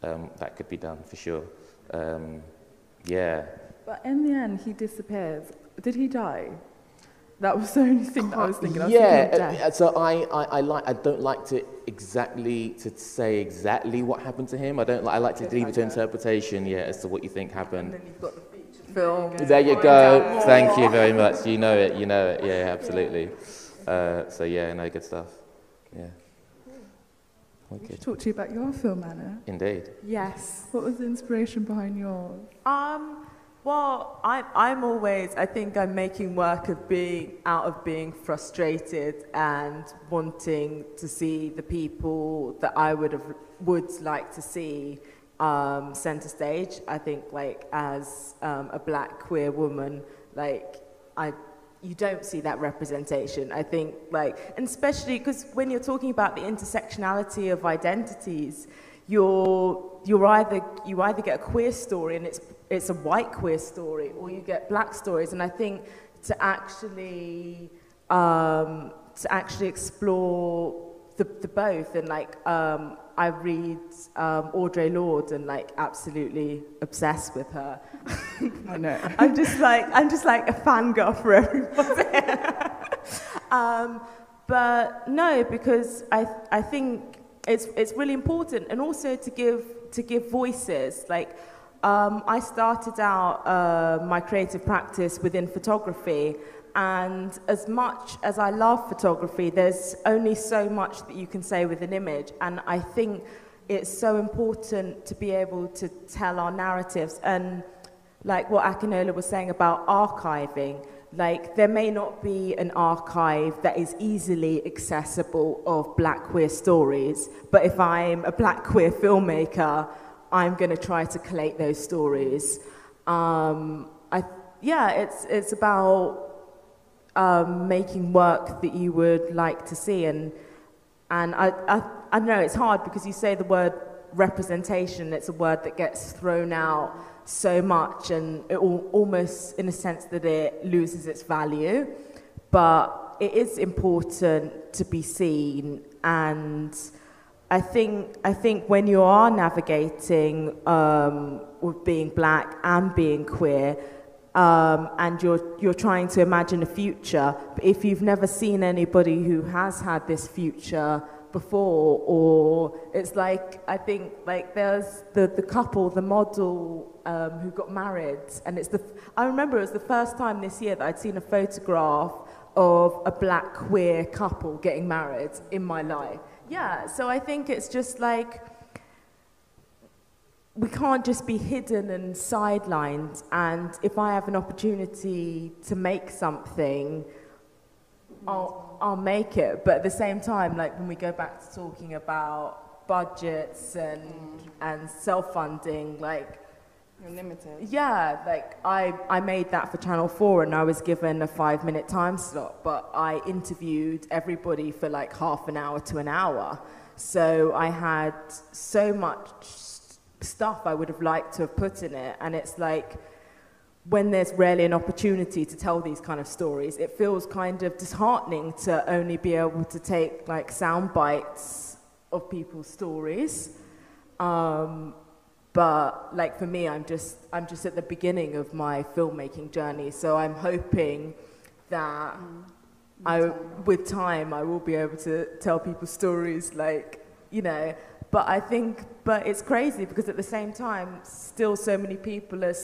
that could be done for sure. Yeah. But in the end, he disappears. Did he die? That was the only thing that I was thinking. Yeah. So I don't like to say exactly what happened to him. I like to leave it to interpretation. Yeah, as to what you think happened. And then you've got the film. There you go. Thank you very much. You know it. You know it. Yeah, absolutely. So yeah, no, good stuff. Yeah. Okay. Talk to you about your film, Anna. Indeed. Yes. What was the inspiration behind yours? Well, I'm always, I think I'm making work of being frustrated and wanting to see the people that I would like to see centre stage. I think, like, as a black queer woman, like, you don't see that representation. I think, like, and especially because when you're talking about the intersectionality of identities, you either get a queer story and it's a white queer story, or you get black stories. And I think to actually explore the both, and like I read Audre Lorde and like absolutely obsessed with her. I know. I'm just like a fangirl for everybody. But no, because I think it's really important, and also to give voices. Like, I started out my creative practice within photography, and as much as I love photography, there's only so much that you can say with an image, and I think it's so important to be able to tell our narratives. And like what Akinola was saying about archiving, like, there may not be an archive that is easily accessible of black queer stories, but if I'm a black queer filmmaker, I'm going to try to collate those stories. It's about making work that you would like to see, and I know it's hard because you say the word representation, it's a word that gets thrown out so much, and it almost in a sense that it loses its value, but it is important to be seen. And I think when you are navigating with being black and being queer, and you're trying to imagine a future, but if you've never seen anybody who has had this future before, or it's like, I think like there's the couple, the model who got married, and I remember it was the first time this year that I'd seen a photograph of a black queer couple getting married in my life. Yeah, so I think it's just like, we can't just be hidden and sidelined, and if I have an opportunity to make something, I'll make it. But at the same time, like when we go back to talking about budgets and self-funding, like, you're limited. Yeah, like I made that for Channel 4 and I was given a 5-minute time slot, but I interviewed everybody for like half an hour to an hour. So I had so much stuff I would have liked to have put in it, and it's like when there's rarely an opportunity to tell these kind of stories, it feels kind of disheartening to only be able to take like sound bites of people's stories, but like for me, I'm just at the beginning of my filmmaking journey, so I'm hoping that with time I will be able to tell people's stories, like, you know. But I think, but it's crazy because at the same time, still so many people are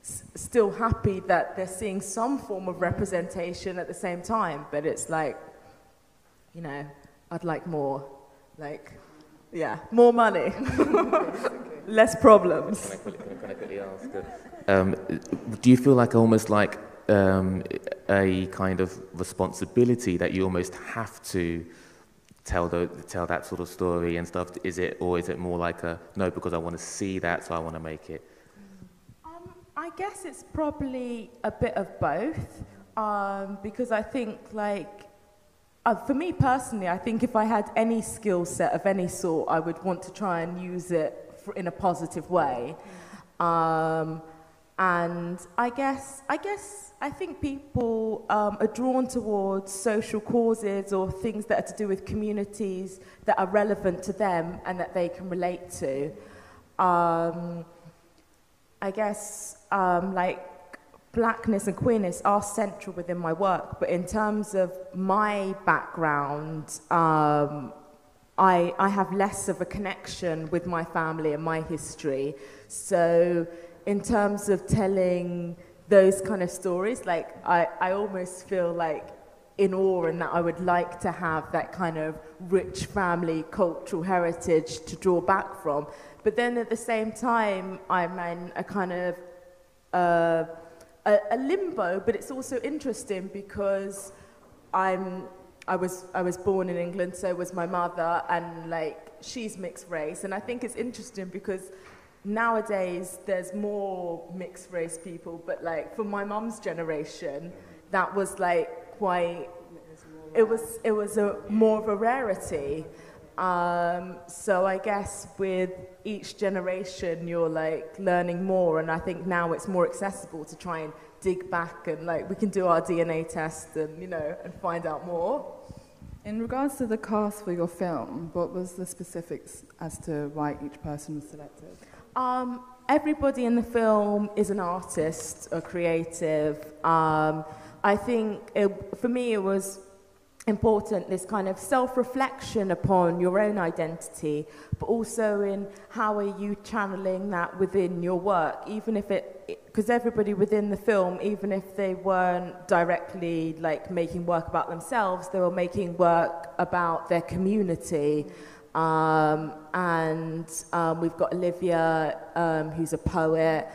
still happy that they're seeing some form of representation at the same time. But it's like, you know, I'd like more, like, yeah, more money, less problems. Can I quickly ask? Do you feel like almost like a kind of responsibility that you almost have to tell that sort of story and stuff? Is it more like a no, because I want to see that, so I want to make it? I guess it's probably a bit of both, because I think like for me personally, I think if I had any skill set of any sort, I would want to try and use it in a positive way. And I think people are drawn towards social causes or things that are to do with communities that are relevant to them and that they can relate to. Like blackness and queerness are central within my work, but in terms of my background, I have less of a connection with my family and my history. So in terms of telling those kind of stories, like I almost feel like in awe, and that I would like to have that kind of rich family cultural heritage to draw back from. But then at the same time, I'm in a kind of a limbo, but it's also interesting because I was born in England, so was my mother, and like she's mixed race, and I think it's interesting because nowadays, there's more mixed race people, but like for my mum's generation, that was like quite, it was a more of a rarity. So I guess with each generation, you're like learning more, and I think now it's more accessible to try and dig back, and like we can do our DNA test and, you know, and find out more. In regards to the cast for your film, what was the specifics as to why each person was selected? Everybody in the film is an artist or creative. I think for me it was important, this kind of self-reflection upon your own identity, but also in how are you channeling that within your work, even if because everybody within the film, even if they weren't directly like making work about themselves, they were making work about their community. We've got Olivia, who's a poet,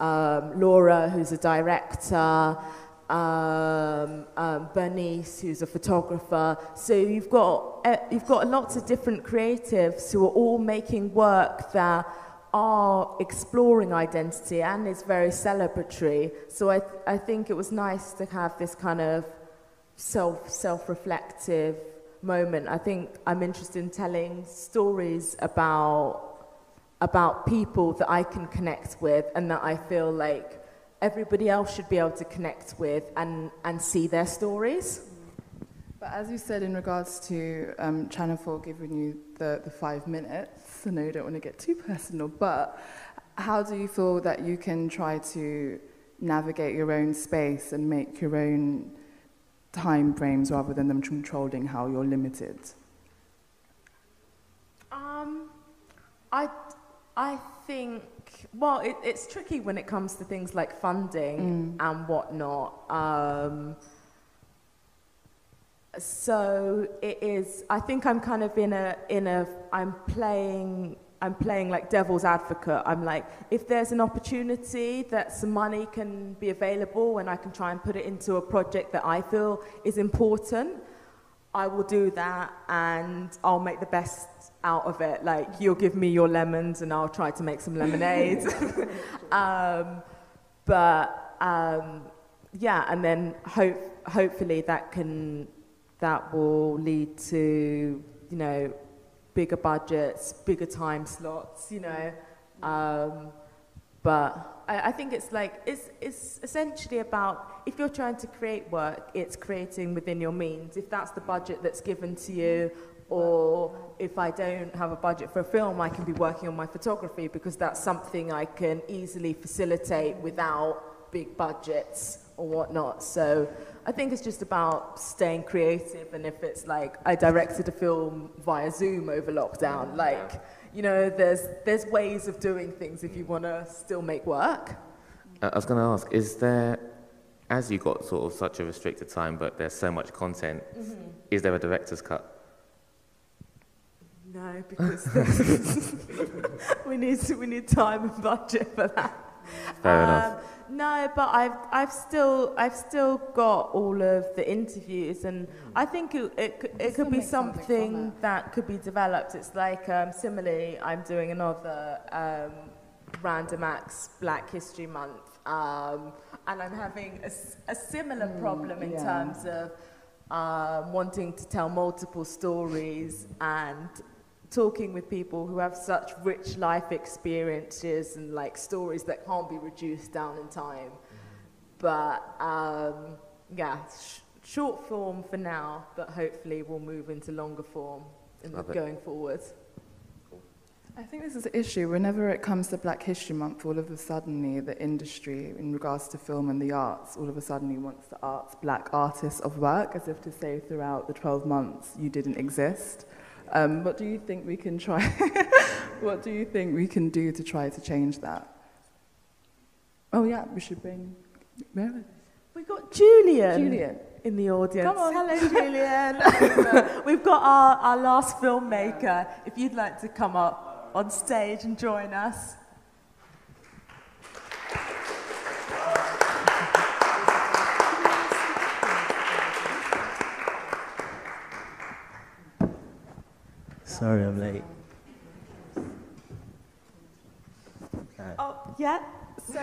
Laura, who's a director, Bernice, who's a photographer. So you've got lots of different creatives who are all making work that are exploring identity and is very celebratory. So I think it was nice to have this kind of self-reflective moment. I think I'm interested in telling stories about people that I can connect with and that I feel like everybody else should be able to connect with and see their stories. But as you said in regards to Channel 4 giving you the 5 minutes, I know you don't want to get too personal, but how do you feel that you can try to navigate your own space and make your own time frames rather than them controlling how you're limited? I think, well, it's tricky when it comes to things like funding and whatnot. So it is. I think I'm kind of I'm playing like devil's advocate. I'm like, if there's an opportunity that some money can be available and I can try and put it into a project that I feel is important, I will do that and I'll make the best out of it. Like, you'll give me your lemons and I'll try to make some lemonade. Yeah, and then hopefully that will lead to, you know, bigger budgets, bigger time slots, you know. But I think it's like, it's essentially about, if you're trying to create work, it's creating within your means. If that's the budget that's given to you, or if I don't have a budget for a film, I can be working on my photography, because that's something I can easily facilitate without big budgets or whatnot. So I think it's just about staying creative. And if it's like, I directed a film via Zoom over lockdown, like, you know, there's ways of doing things if you want to still make work. I was going to ask, is there, as you got sort of such a restricted time, but there's so much content, is there a director's cut? No, because we need time and budget for that. Fair enough. No, but I've still got all of the interviews, and I think it could be something that could be developed. It's like, similarly, I'm doing another Random Acts Black History Month, and I'm having a similar problem in terms of wanting to tell multiple stories and talking with people who have such rich life experiences and like stories that can't be reduced down in time. But yeah, short form for now, but hopefully we'll move into longer form going forward. I think this is an issue. Whenever it comes to Black History Month, all of a sudden the industry, in regards to film and the arts, all of a sudden wants to arts black artists of work, as if to say throughout the 12 months you didn't exist. What do you think we can try? What do you think we can do to try to change that? Oh yeah, we should bring. Where is it? We got Julian in the audience. Come on. Hello, Julian. We've got our last filmmaker. If you'd like to come up on stage and join us. Sorry, I'm late. Oh, yeah. So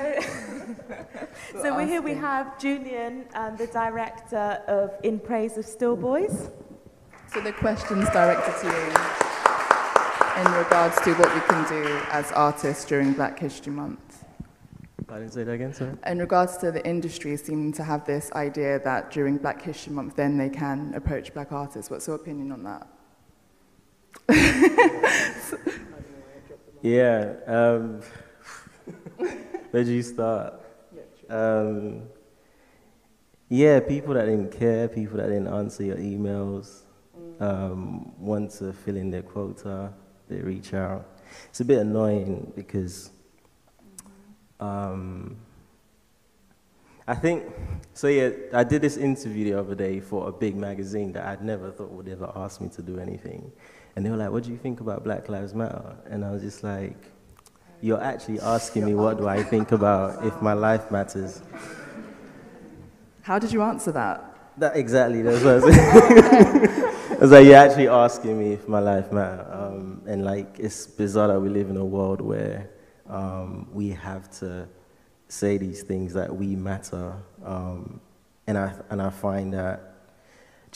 we're here, we have Julian, the director of In Praise of Still Boys. So the question's directed to you, in regards to what we can do as artists during Black History Month. I didn't say that again, sorry. In regards to the industry seeming to have this idea that during Black History Month, then they can approach black artists. What's your opinion on that? Yeah. Where do you start? Yeah, people that didn't care, people that didn't answer your emails, want to fill in their quota. They reach out. It's a bit annoying because I think, so yeah, I did this interview the other day for a big magazine that I'd never thought would ever ask me to do anything. And they were like, what do you think about Black Lives Matter? And I was just like, you're actually asking me what do I think about if my life matters. How did you answer that? That exactly, that's what I was I was like, you're actually asking me if my life matter. And like, it's bizarre that we live in a world where we have to say these things that we matter. And I find that,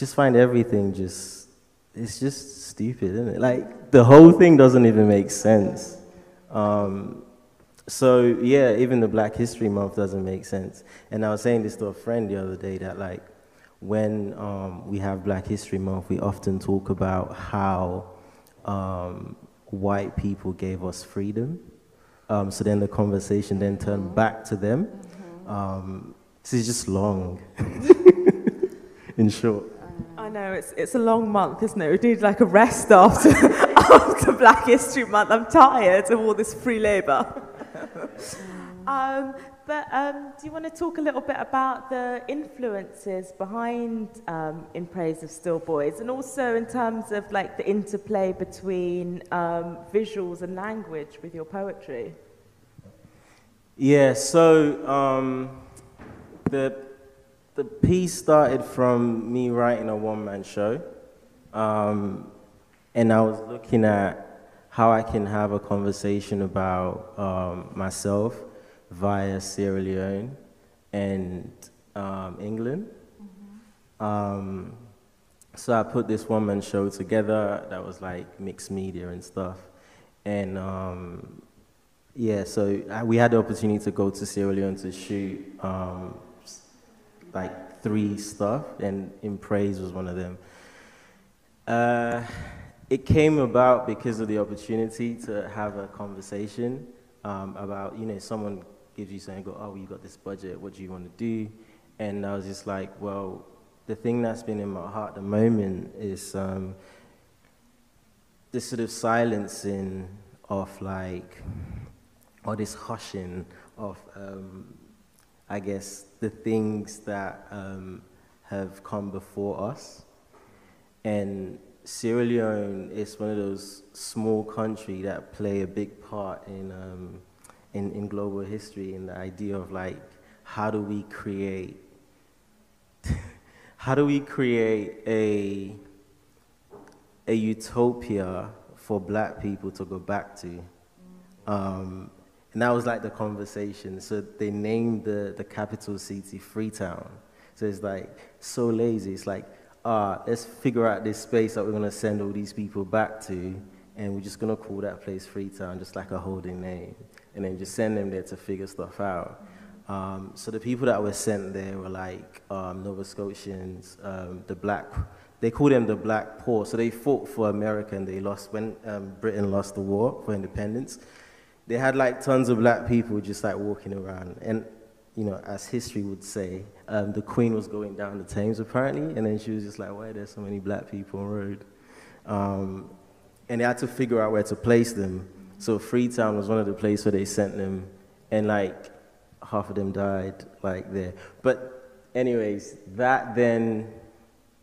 find everything it's just stupid, isn't it? Like, the whole thing doesn't even make sense. So yeah, even the Black History Month doesn't make sense. And I was saying this to a friend the other day that like, when we have Black History Month, we often talk about how white people gave us freedom. So then the conversation then turned back to them. This is just long, in short. I know, it's a long month, isn't it? We need like a rest after, after Black History Month. I'm tired of all this free labor. Do you want to talk a little bit about the influences behind In Praise of Still Boys, and also in terms of like the interplay between visuals and language with your poetry? Yeah, so the piece started from me writing a one-man show, and I was looking at how I can have a conversation about myself via Sierra Leone and England. So I put this one-man show together that was like mixed media and stuff. And yeah, so we had the opportunity to go to Sierra Leone to shoot like 3 stuff, and In Praise was one of them. It came about because of the opportunity to have a conversation about, you know, someone gives you something, go, oh, you got this budget, what do you want to do? And I was just like, well, the thing that's been in my heart at the moment is this sort of silencing of like, or this hushing of, I guess, the things that have come before us. And Sierra Leone is one of those small countries that play a big part in global history, in the idea of like, how do we create, how do we create a utopia for Black people to go back to? And that was like the conversation. So they named the capital city Freetown. So it's like, so lazy, it's like, let's figure out this space that we're going to send all these people back to, and we're just going to call that place Freetown, just like a holding name, and then just send them there to figure stuff out. So the people that were sent there were like Nova Scotians, the Black, they called them the Black Poor, so they fought for America and they lost, when Britain lost the war for independence, they had like tons of Black people just like walking around. And you know, as history would say, the Queen was going down the Thames apparently, and then she was just like, why are there so many Black people on the road? And they had to figure out where to place them. So Freetown was one of the places where they sent them, and like half of them died like there. But anyways, that then,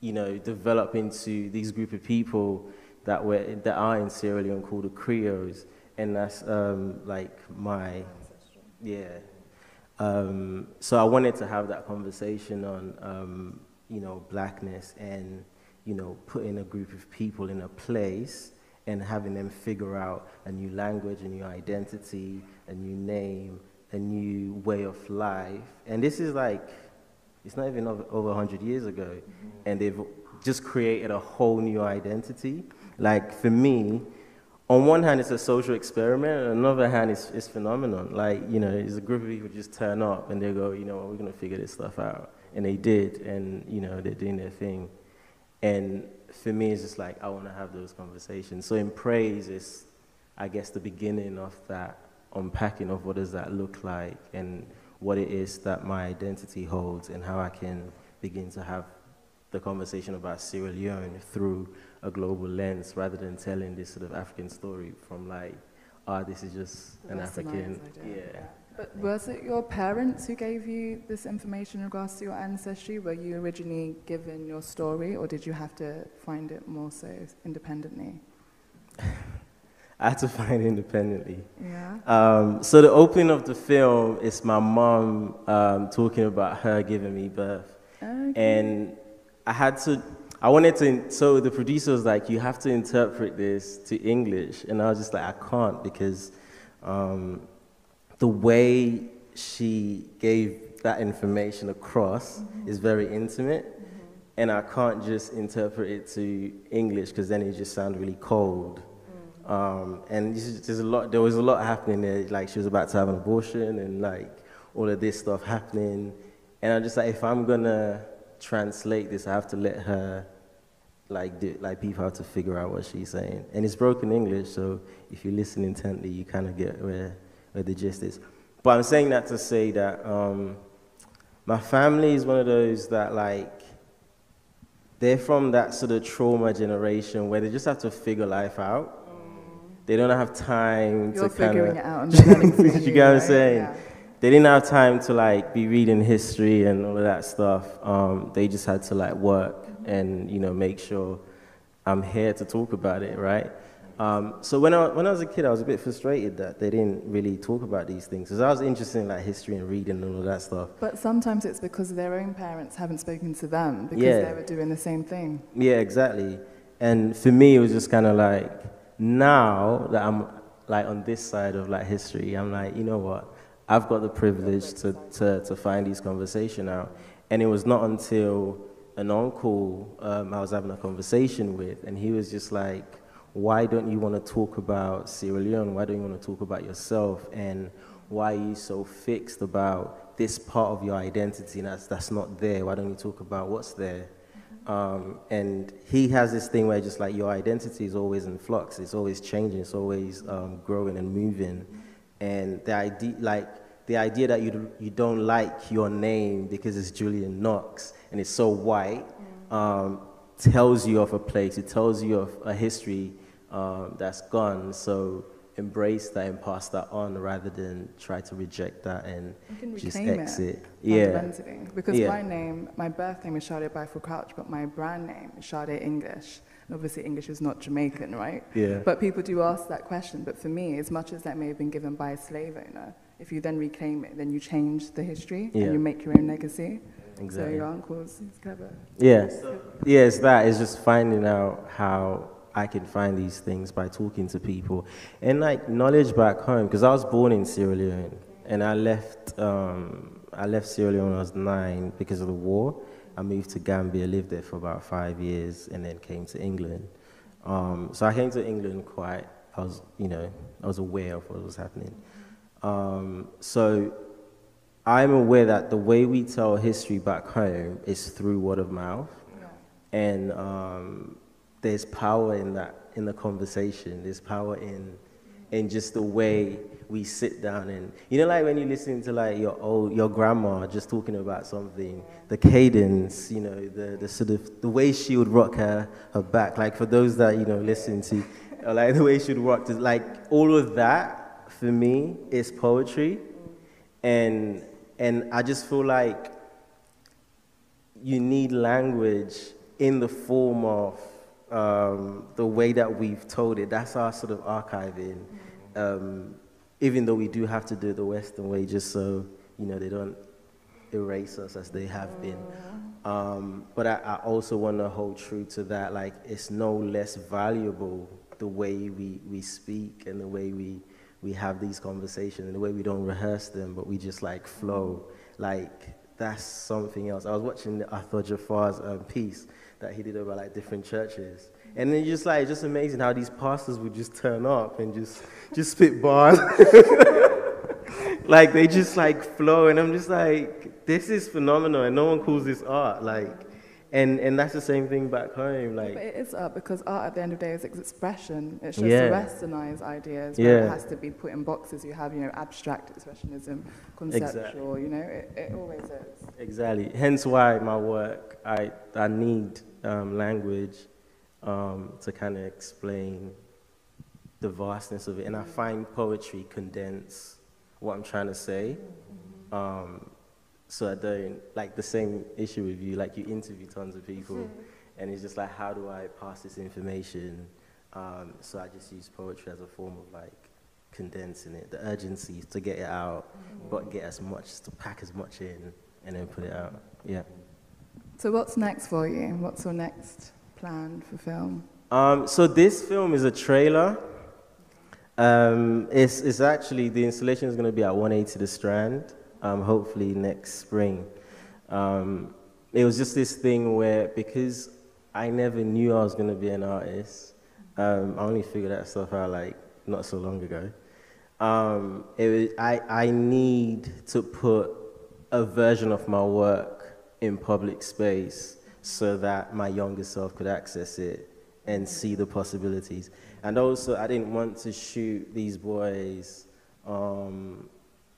you know, developed into these group of people that were, that are in Sierra Leone called the Creoles, and that's like my, yeah. So I wanted to have that conversation on, you know, Blackness and, you know, putting a group of people in a place and having them figure out a new language, a new identity, a new name, a new way of life. And this is like, it's not even over 100 years ago, and they've just created a whole new identity. Like, for me, on one hand, it's a social experiment, on the other hand, it's phenomenon. Like, you know, it's a group of people just turn up and they go, you know what, we're going to figure this stuff out. And they did, and, you know, they're doing their thing. And for me, it's just like, I want to have those conversations. So In Praise is, I guess, the beginning of that unpacking of what does that look like and what it is that my identity holds and how I can begin to have the conversation about Sierra Leone through a global lens, rather than telling this sort of African story from like, ah, oh, this is just an African, yeah. But was it your parents who gave you this information in regards to your ancestry? Were you originally given your story, or did you have to find it more so independently? I had to find it independently. Yeah. So the opening of the film is my mom talking about her giving me birth. Okay. And so the producer was like, you have to interpret this to English. And I was just like, I can't, because the way she gave that information across is very intimate. And I can't just interpret it to English, because then it just sounds really cold. And there was a lot happening there. Like, she was about to have an abortion and like all of this stuff happening. And I'm just like, if I'm gonna translate this, I have to let her people have to figure out what she's saying. And it's broken English, so if you listen intently, you kind of get where the gist is. But I'm saying that to say that my family is one of those that, like, they're from that sort of trauma generation where they just have to figure life out. They don't have time to kind of... You're figuring it out and developing. You get what I'm saying? Yeah. They didn't have time to be reading history and all of that stuff. They just had to work and make sure I'm here to talk about it, right? So when I was a kid, I was a bit frustrated that they didn't really talk about these things, because I was interested in history and reading and all that stuff. But sometimes it's because their own parents haven't spoken to them, because they were doing the same thing. Yeah, exactly. And for me, it was just kind of like, now that I'm on this side of history, I'm like, you know what? I've got the privilege to find these conversations out. And it was not until an uncle I was having a conversation with, and he was just like, why don't you want to talk about Sierra Leone? Why don't you want to talk about yourself? And why are you so fixed about this part of your identity and that's not there? Why don't you talk about what's there? And he has this thing where just your identity is always in flux. It's always changing. It's always growing and moving. And the idea that you don't like your name because it's Julian Knox and it's so white tells you of a place. It tells you of a history that's gone. So embrace that and pass that on, rather than try to reject that and just exit. Because my name, my birth name is Sade Byford Crouch, but my brand name is Sade English. And obviously English is not Jamaican, right? Yeah. But people do ask that question. But for me, as much as that may have been given by a slave owner, if you then reclaim it, then you change the history and you make your own legacy. Exactly. So your uncle's clever. Yeah. Yeah, it's that. It's just finding out how I can find these things by talking to people. And knowledge back home, because I was born in Sierra Leone, and I left Sierra Leone when I was 9 because of the war. I moved to Gambia, lived there for about 5 years, and then came to England. So I came to England I was aware of what was happening. So I'm aware that the way we tell history back home is through word of mouth. And there's power in that, in the conversation. There's power in just the way we sit down and, when you listen to your grandma just talking about something, the cadence, the sort of, the way she would rock her back, for those that, listen to, or the way she would rock, all of that, for me, is poetry. And I just feel like you need language in the form of, the way that we've told it. That's our sort of archiving, even though we do have to do it the Western way, just so they don't erase us as they have been. But I also want to hold true to that. It's no less valuable the way we speak and the way we have these conversations and the way we don't rehearse them, but we just flow. That's something else. I was watching Arthur Jafar's piece that he did about different churches. And then it's just amazing how these pastors would just turn up and just spit bars. They just flow, and I'm just like, this is phenomenal, and no one calls this art. And that's the same thing back home. But it is art, because art at the end of the day is expression. It's just westernized ideas, but it has to be put in boxes. You have, abstract expressionism, conceptual, exactly. It always is. Exactly. Hence why my work, I need language to kind of explain the vastness of it. And I find poetry condense what I'm trying to say. So I don't, the same issue with you, you interview tons of people, and it's just how do I pass this information So I just use poetry as a form of like condensing it, the urgency to get it out, but get as much, to pack as much in and then put it out, yeah. So what's next for you? What's your next plan for film? So this film is a trailer. It's actually, the installation is going to be at 180 The Strand, hopefully next spring. It was just this thing where, because I never knew I was going to be an artist, I only figured that stuff out like not so long ago. I need to put a version of my work in public space so that my younger self could access it and see the possibilities. And also, I didn't want to shoot these boys and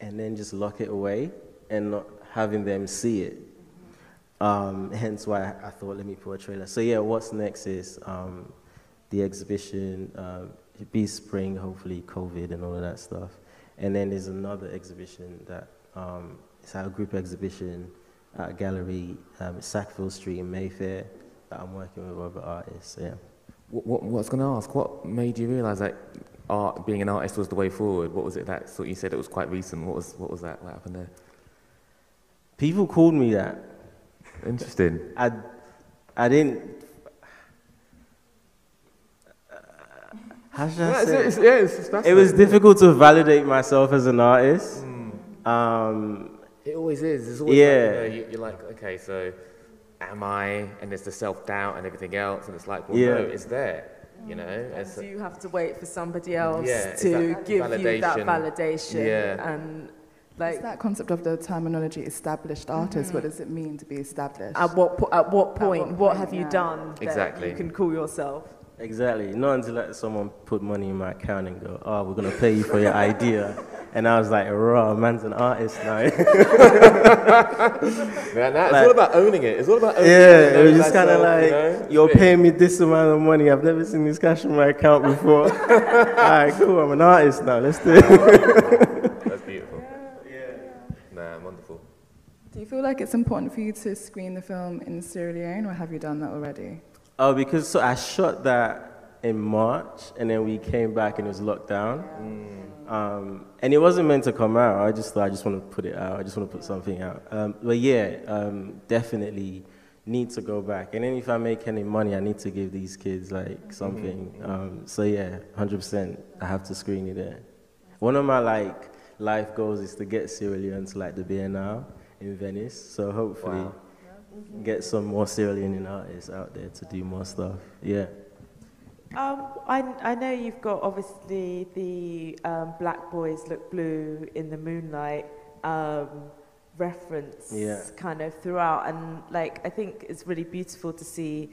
then just lock it away and not having them see it. Hence why I thought, let me put a trailer. So yeah, what's next is the exhibition, it'd be spring, hopefully COVID and all of that stuff. And then there's another exhibition that, it's our group exhibition at a gallery, Sackville Street in Mayfair, that I'm working with other artists, yeah. What I was going to ask, what made you realise that art, being an artist was the way forward? What was it that, so you said it was quite recent, what was that, what happened there? People called me that. Interesting. I didn't... How should I say? It was difficult to validate myself as an artist. Mm. It always is. It's always like, you know, you're like, okay, so am I? And there's the self-doubt and everything else, and it's like, well, no, it's there. You know, so you have to wait for somebody else to give you that validation. Yeah. And like, it's that concept of the terminology established artist. What does it mean to be established? At what point? What have you done that you can call yourself? Exactly. Not until like, someone put money in my account and go, oh, we're going to pay you for your idea. And I was like, raw, man's an artist now. Man, it's all about owning it. It's all about owning it. Yeah, it was just kind of like, you're paying me this amount of money. I've never seen this cash in my account before. All right, cool, I'm an artist now. Let's do it. That's beautiful. Yeah. Nah, wonderful. Do you feel like it's important for you to screen the film in Sierra Leone, or have you done that already? Oh, because so I shot that in March, and then we came back and it was locked down. Mm. And it wasn't meant to come out. I just thought, I just want to put it out. I just want to put something out. But yeah, definitely need to go back. And then if I make any money, I need to give these kids like something. So yeah, 100%, I have to screen it there. One of my like life goals is to get Sierra Leone to like the Biennale in Venice. So hopefully. Wow. Get some more Sierra Leonean artists out there to do more stuff, yeah. I know you've got, obviously, the Black Boys Look Blue in the Moonlight reference kind of throughout, and like I think it's really beautiful to see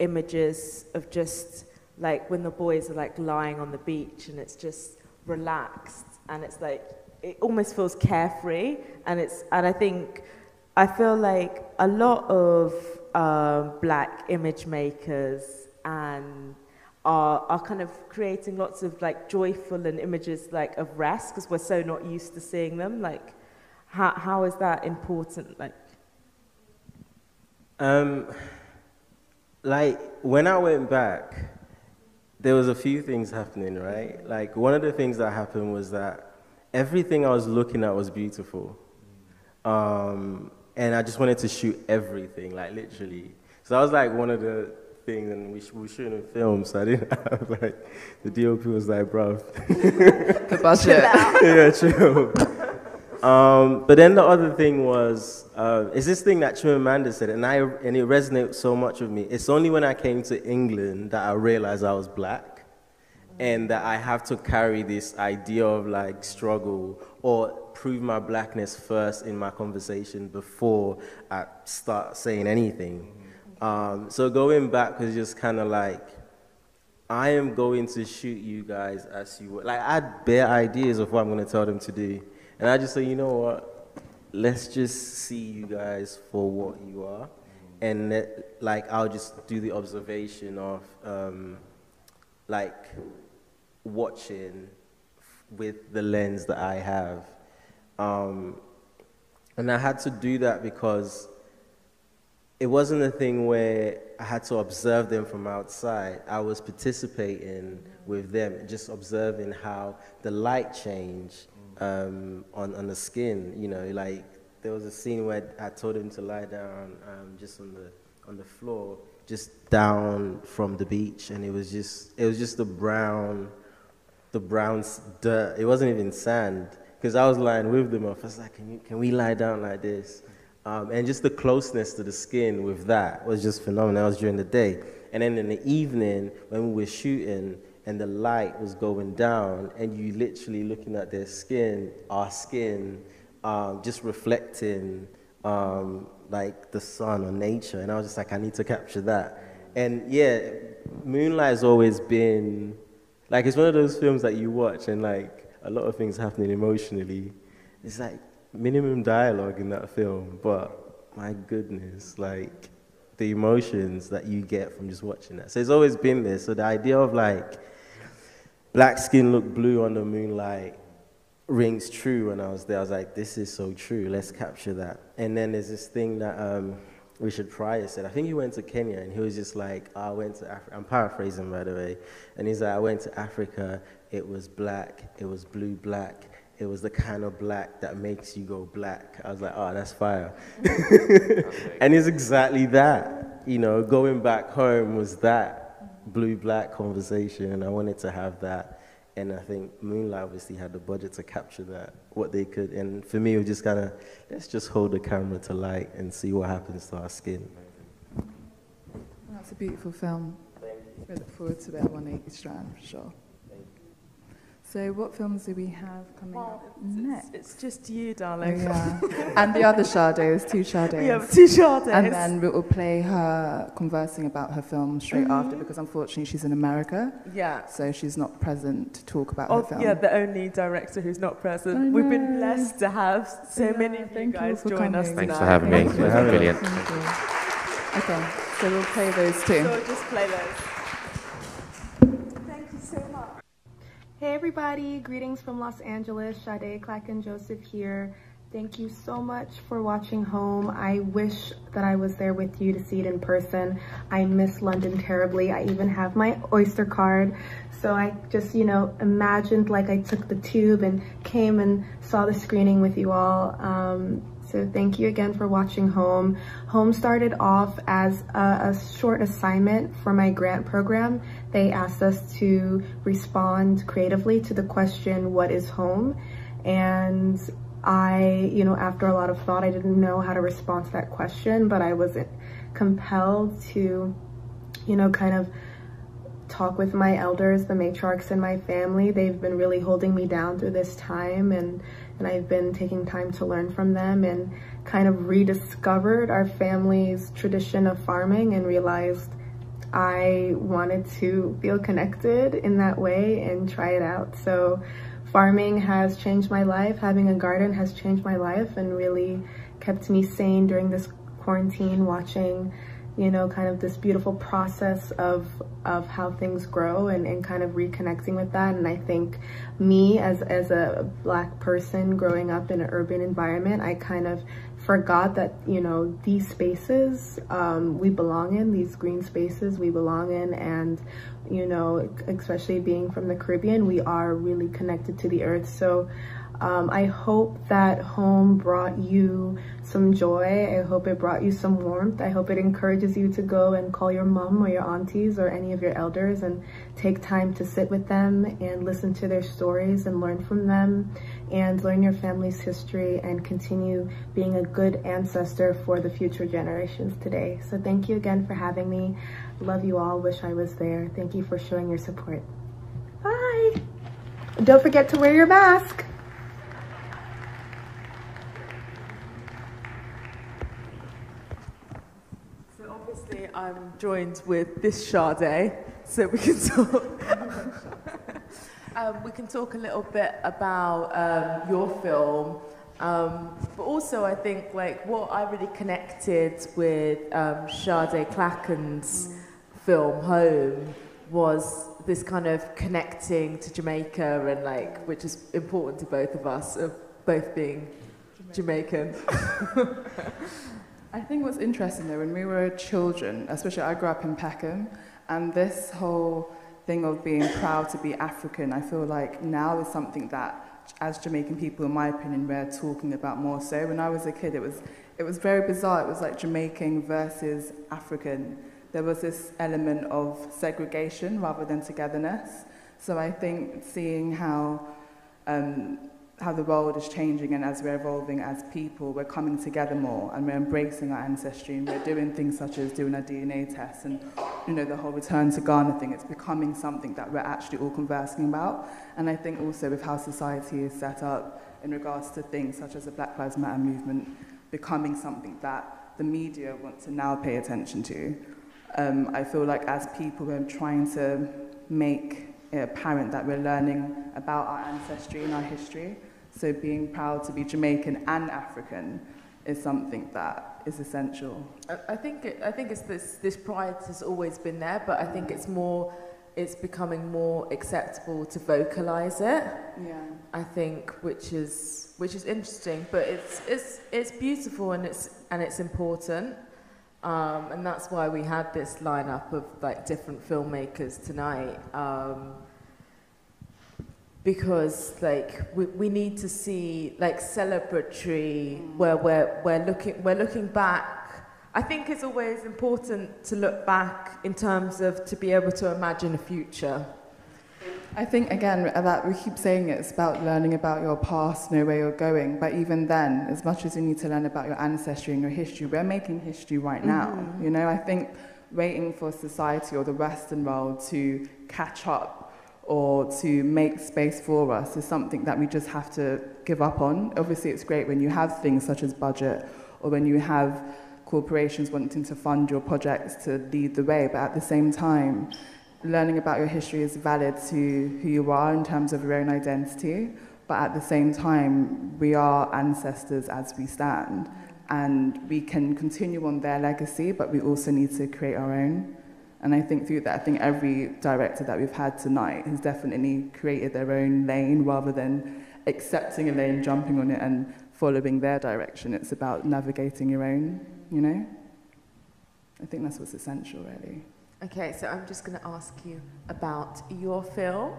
images of just like when the boys are like lying on the beach and it's just relaxed and it's like, it almost feels carefree, and it's, and I feel like a lot of black image makers and are kind of creating lots of like joyful and images like of rest, because we're so not used to seeing them. Like, how is that important? Like when I went back, there was a few things happening, right? Like one of the things that happened was that everything I was looking at was beautiful. And I just wanted to shoot everything, like literally. So that was like one of the things, and we were shooting a film, so I didn't have like, the DOP was like, bruv. The budget. Yeah, true. But then the other thing was, it's this thing that Chimamanda said, and it resonated so much with me. It's only when I came to England that I realized I was black, and that I have to carry this idea of like struggle, or prove my blackness first in my conversation before I start saying anything. So going back was just kind of like, I am going to shoot you guys as you were. Like I had bare ideas of what I'm going to tell them to do. And I just say, you know what, let's just see you guys for what you are. And let, like, I'll just do the observation of like watching with the lens that I have. And I had to do that because it wasn't a thing where I had to observe them from outside. I was participating with them, just observing how the light changed on the skin. You know, like there was a scene where I told him to lie down just on the floor, just down from the beach, and it was just the brown dirt. It wasn't even sand, because I was lying with them. I was like, can we lie down like this? And just the closeness to the skin with that was just phenomenal. That was during the day. And then in the evening, when we were shooting and the light was going down and you literally looking at their skin, our skin, just reflecting like the sun or nature. And I was just like, I need to capture that. And yeah, Moonlight has always been, like, it's one of those films that you watch and like a lot of things happening emotionally. It's like, minimum dialogue in that film, but my goodness, like the emotions that you get from just watching that. So it's always been there. So the idea of like black skin look blue on the moonlight rings true when I was there. I was like, this is so true, let's capture that. And then there's this thing that Richard Pryor said, I think he went to Kenya and he was just like, I went to Africa, I'm paraphrasing by the way, and he's like, I went to Africa, it was black, it was blue black. It was the kind of black that makes you go black. I was like, oh, that's fire. And it's exactly that. You know, going back home was that blue-black conversation, and I wanted to have that. And I think Moonlight obviously had the budget to capture that, what they could. And for me, it was just kind of, let's just hold the camera to light and see what happens to our skin. That's a beautiful film. I look forward to that one each time, for sure. So what films do we have coming up next? It's just you, darling. Yeah. And the other Sade, there's two Sades. Yeah, two Sades. And then we'll play her conversing about her film straight after, because unfortunately she's in America. Yeah. So she's not present to talk about her film. Yeah, the only director who's not present. We've been blessed to have so many of you guys join us tonight. Thanks for having me. It was brilliant. Okay, so we'll play those two. So we'll just play those. Hey everybody, greetings from Los Angeles, Sade Clack and Joseph here. Thank you so much for watching Home. I wish that I was there with you to see it in person. I miss London terribly. I even have my Oyster card. So I just, you know, imagined like I took the tube and came and saw the screening with you all. So thank you again for watching Home. Home started off as a short assignment for my grant program. They asked us to respond creatively to the question, what is home? And I, you know, after a lot of thought, I didn't know how to respond to that question, but I was compelled to, you know, kind of talk with my elders, the matriarchs in my family. They've been really holding me down through this time, and I've been taking time to learn from them and kind of rediscovered our family's tradition of farming and realized I wanted to feel connected in that way and try it out. So farming has changed my life. Having a garden has changed my life and really kept me sane during this quarantine, watching, you know, kind of this beautiful process of how things grow and kind of reconnecting with that. And I think me as a Black person growing up in an urban environment, I kind of forgot that, you know, these spaces we belong in, these green spaces we belong in, and, you know, especially being from the Caribbean, we are really connected to the earth. So I hope that Home brought you some joy. I hope it brought you some warmth. I hope it encourages you to go and call your mom or your aunties or any of your elders and take time to sit with them and listen to their stories and learn from them and learn your family's history and continue being a good ancestor for the future generations today. So thank you again for having me. Love you all. Wish I was there. Thank you for showing your support. Bye. Don't forget to wear your mask. I'm joined with this Sade, so we can talk. We can talk a little bit about your film, but also I think like what I really connected with Sade Clacken's film Home was this kind of connecting to Jamaica and like, which is important to both of us, both being Jamaican. I think what's interesting though, when we were children, especially I grew up in Peckham, and this whole thing of being proud to be African, I feel like now is something that as Jamaican people, in my opinion, we're talking about more so. When I was a kid, it was very bizarre. It was like Jamaican versus African. There was this element of segregation rather than togetherness. So I think seeing how the world is changing and as we're evolving as people, we're coming together more and we're embracing our ancestry and we're doing things such as doing a DNA test and, you know, the whole return to Ghana thing. It's becoming something that we're actually all conversing about. And I think also with how society is set up in regards to things such as the Black Lives Matter movement becoming something that the media want to now pay attention to. I feel like as people, we're trying to make it apparent that we're learning about our ancestry and our history. So being proud to be Jamaican and African is something that is essential. I think it's this pride has always been there, but I think it's becoming more acceptable to vocalize it. Yeah. I think which is interesting, but it's beautiful and it's important. And that's why we had this lineup of like different filmmakers tonight, because like we need to see like celebratory where we're looking back. I think it's always important to look back in terms of to be able to imagine a future. I think again that we keep saying it's about learning about your past, know where you're going, but even then, as much as you need to learn about your ancestry and your history, we're making history right now. Mm-hmm. You know, I think waiting for society or the Western world to catch up or to make space for us is something that we just have to give up on. Obviously, it's great when you have things such as budget or when you have corporations wanting to fund your projects to lead the way, but at the same time, learning about your history is valid to who you are in terms of your own identity, but at the same time, we are ancestors as we stand, and we can continue on their legacy, but we also need to create our own. And I think through that, I think every director that we've had tonight has definitely created their own lane rather than accepting a lane, jumping on it, and following their direction. It's about navigating your own, you know? I think that's what's essential, really. Okay, so I'm just going to ask you about your film,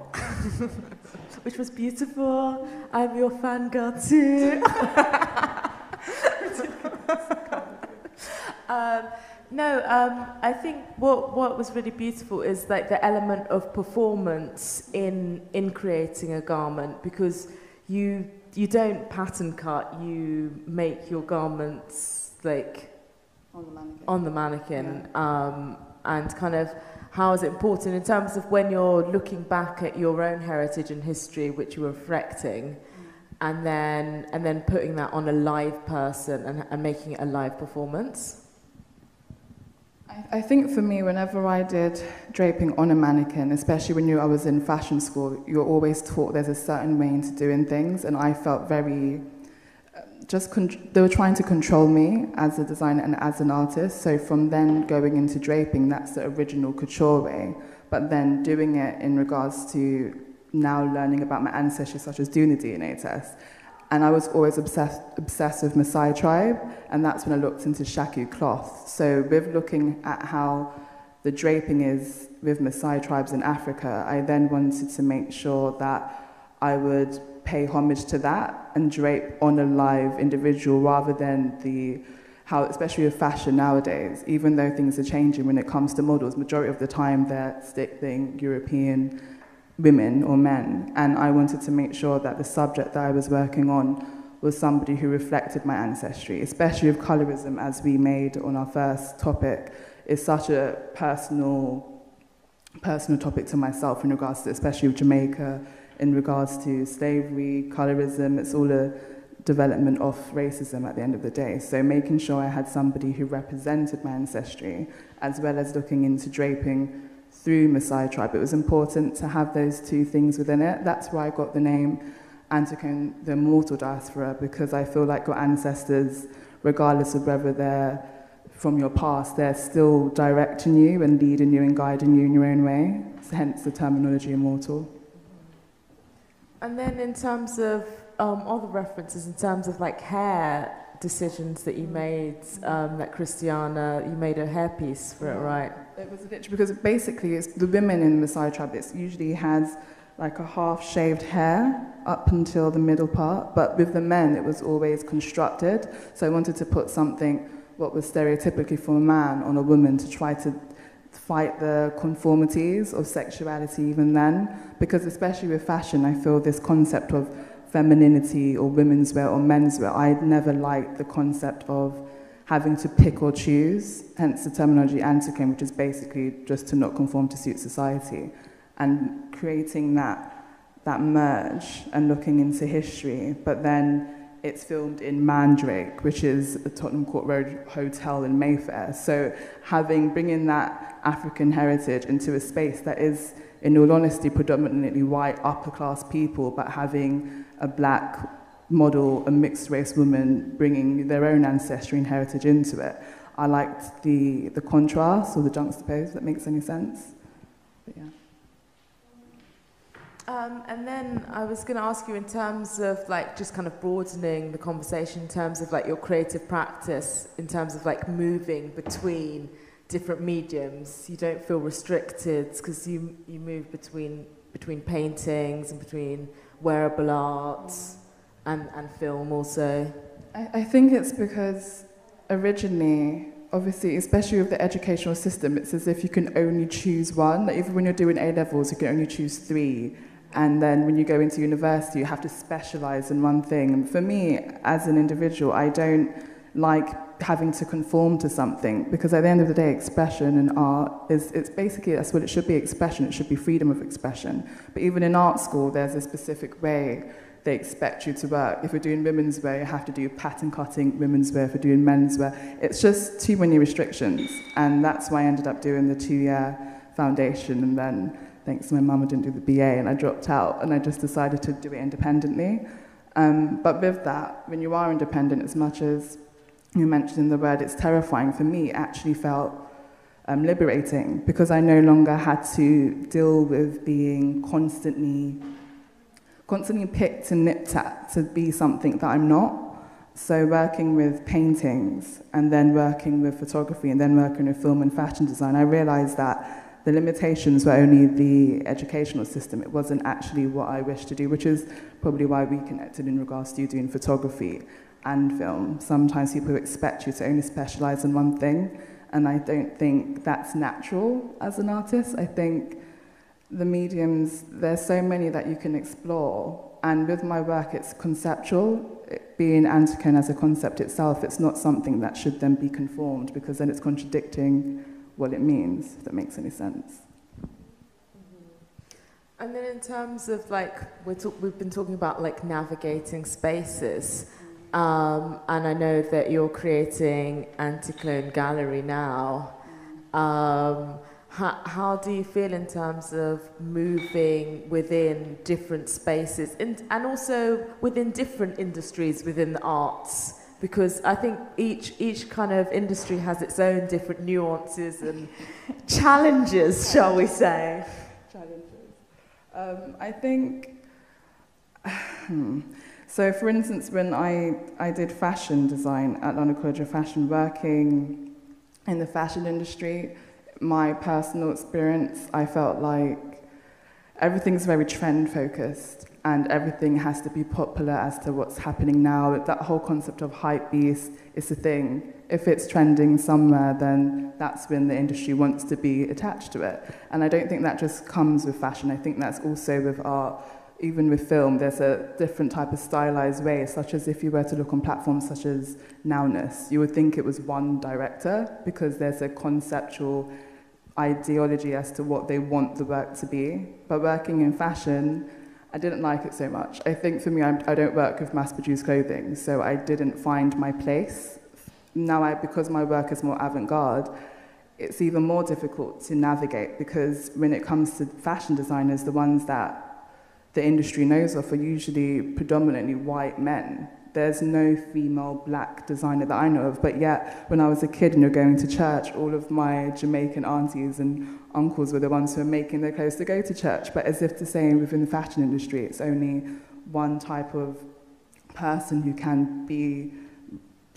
which was beautiful. I'm your fangirl too. I think what was really beautiful is like the element of performance in creating a garment, because you don't pattern cut, you make your garments like on the mannequin. Yeah. And kind of how is it important in terms of when you're looking back at your own heritage and history, which you're reflecting, and then putting that on a live person and making it a live performance? I think for me, whenever I did draping on a mannequin, especially when I was in fashion school, you're always taught there's a certain way into doing things, and I felt very... they were trying to control me as a designer and as an artist. So from then going into draping, that's the original couture way. But then doing it in regards to now learning about my ancestry, such as doing the DNA test. And I was always obsessed with Maasai tribe, and that's when I looked into shaku cloth. So with looking at how the draping is with Maasai tribes in Africa, I then wanted to make sure that I would pay homage to that and drape on a live individual rather than especially with fashion nowadays, even though things are changing when it comes to models, majority of the time they're stick-thin European women or men. And I wanted to make sure that the subject that I was working on was somebody who reflected my ancestry, especially with colorism, as we made on our first topic. It's such a personal topic to myself in regards to, especially with Jamaica, in regards to slavery, colorism. It's all a development of racism at the end of the day. So making sure I had somebody who represented my ancestry, as well as looking into draping through Maasai tribe. It was important to have those two things within it. That's why I got the name Anticon, the immortal diaspora, because I feel like your ancestors, regardless of whether they're from your past, they're still directing you and leading you and guiding you in your own way, so hence the terminology immortal. And then in terms of all the references in terms of like hair, decisions that you made, that Christiana, you made a hairpiece for it, right? It was a ditch because basically it's the women in Maasai tribe, it usually has like a half-shaved hair up until the middle part, but with the men it was always constructed. So I wanted to put something what was stereotypically for a man on a woman to try to fight the conformities of sexuality even then, because especially with fashion, I feel this concept of femininity or women's wear or men's wear, I'd never liked the concept of having to pick or choose, hence the terminology Anticon, which is basically just to not conform to suit society. And creating that merge and looking into history, but then it's filmed in Mandrake, which is a Tottenham Court Road hotel in Mayfair. So bringing that African heritage into a space that is, in all honesty, predominantly white upper-class people, but having a black model, a mixed-race woman, bringing their own ancestry and heritage into it. I liked the contrast or the juxtapose, if that makes any sense. But yeah. And then I was going to ask you in terms of like just kind of broadening the conversation in terms of like your creative practice, in terms of like moving between different mediums. You don't feel restricted because you move between paintings and between wearable art and film also. I think it's because originally, obviously, especially with the educational system, it's as if you can only choose one. Like even when you're doing A-levels, you can only choose three. And then when you go into university, you have to specialize in one thing. And for me, as an individual, I don't like having to conform to something, because at the end of the day, expression and art it's basically, that's what it should be, expression. It should be freedom of expression. But even in art school, there's a specific way they expect you to work. If you're doing women's wear, you have to do pattern cutting women's wear. If you're doing men's wear, it's just too many restrictions. And that's why I ended up doing the 2-year foundation, and then thanks to my mum, I didn't do the BA and I dropped out and I just decided to do it independently. But with that, when you are independent, as much as you mentioned in the word, it's terrifying. For me, it actually felt liberating, because I no longer had to deal with being constantly picked and nipped at to be something that I'm not. So working with paintings and then working with photography and then working with film and fashion design, I realized that the limitations were only the educational system. It wasn't actually what I wished to do, which is probably why we connected in regards to you doing photography and film. Sometimes people expect you to only specialize in one thing, and I don't think that's natural as an artist. I think the mediums, there's so many that you can explore. And with my work, it's conceptual. Being Anticon as a concept itself, it's not something that should then be conformed, because then it's contradicting what it means, if that makes any sense. Mm-hmm. And then in terms of like, we've been talking about like navigating spaces, and I know that you're creating Anticon Gallery now. How do you feel in terms of moving within different spaces and also within different industries within the arts? Because I think each kind of industry has its own different nuances and challenges, shall we say. Challenges. I think, so for instance, when I did fashion design at London College of Fashion, working in the fashion industry, my personal experience, I felt like everything's very trend-focused, and everything has to be popular as to what's happening now. That whole concept of hype beast is the thing. If it's trending somewhere, then that's when the industry wants to be attached to it. And I don't think that just comes with fashion. I think that's also with art, even with film. There's a different type of stylized way, such as if you were to look on platforms such as Nowness, you would think it was one director, because there's a conceptual ideology as to what they want the work to be. But working in fashion, I didn't like it so much. I think for me, I don't work with mass-produced clothing, so I didn't find my place. Now, because my work is more avant-garde, it's even more difficult to navigate, because when it comes to fashion designers, the ones that the industry knows of are usually predominantly white men. There's no female black designer that I know of, but yet when I was a kid and you're going to church, all of my Jamaican aunties and uncles were the ones who were making their clothes to go to church. But as if to say, within the fashion industry, it's only one type of person who can be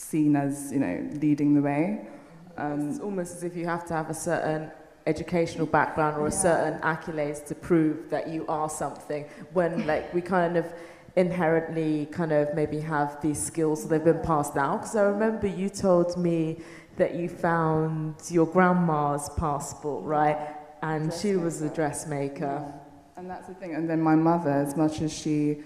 seen as, you know, leading the way. It's almost as if you have to have a certain educational background or a certain accolades to prove that you are something, when like we kind of inherently kind of maybe have these skills that have been passed down. Because I remember you told me that you found your grandma's passport, right? And she was a dressmaker. Yeah. And that's the thing. And then my mother, as much as she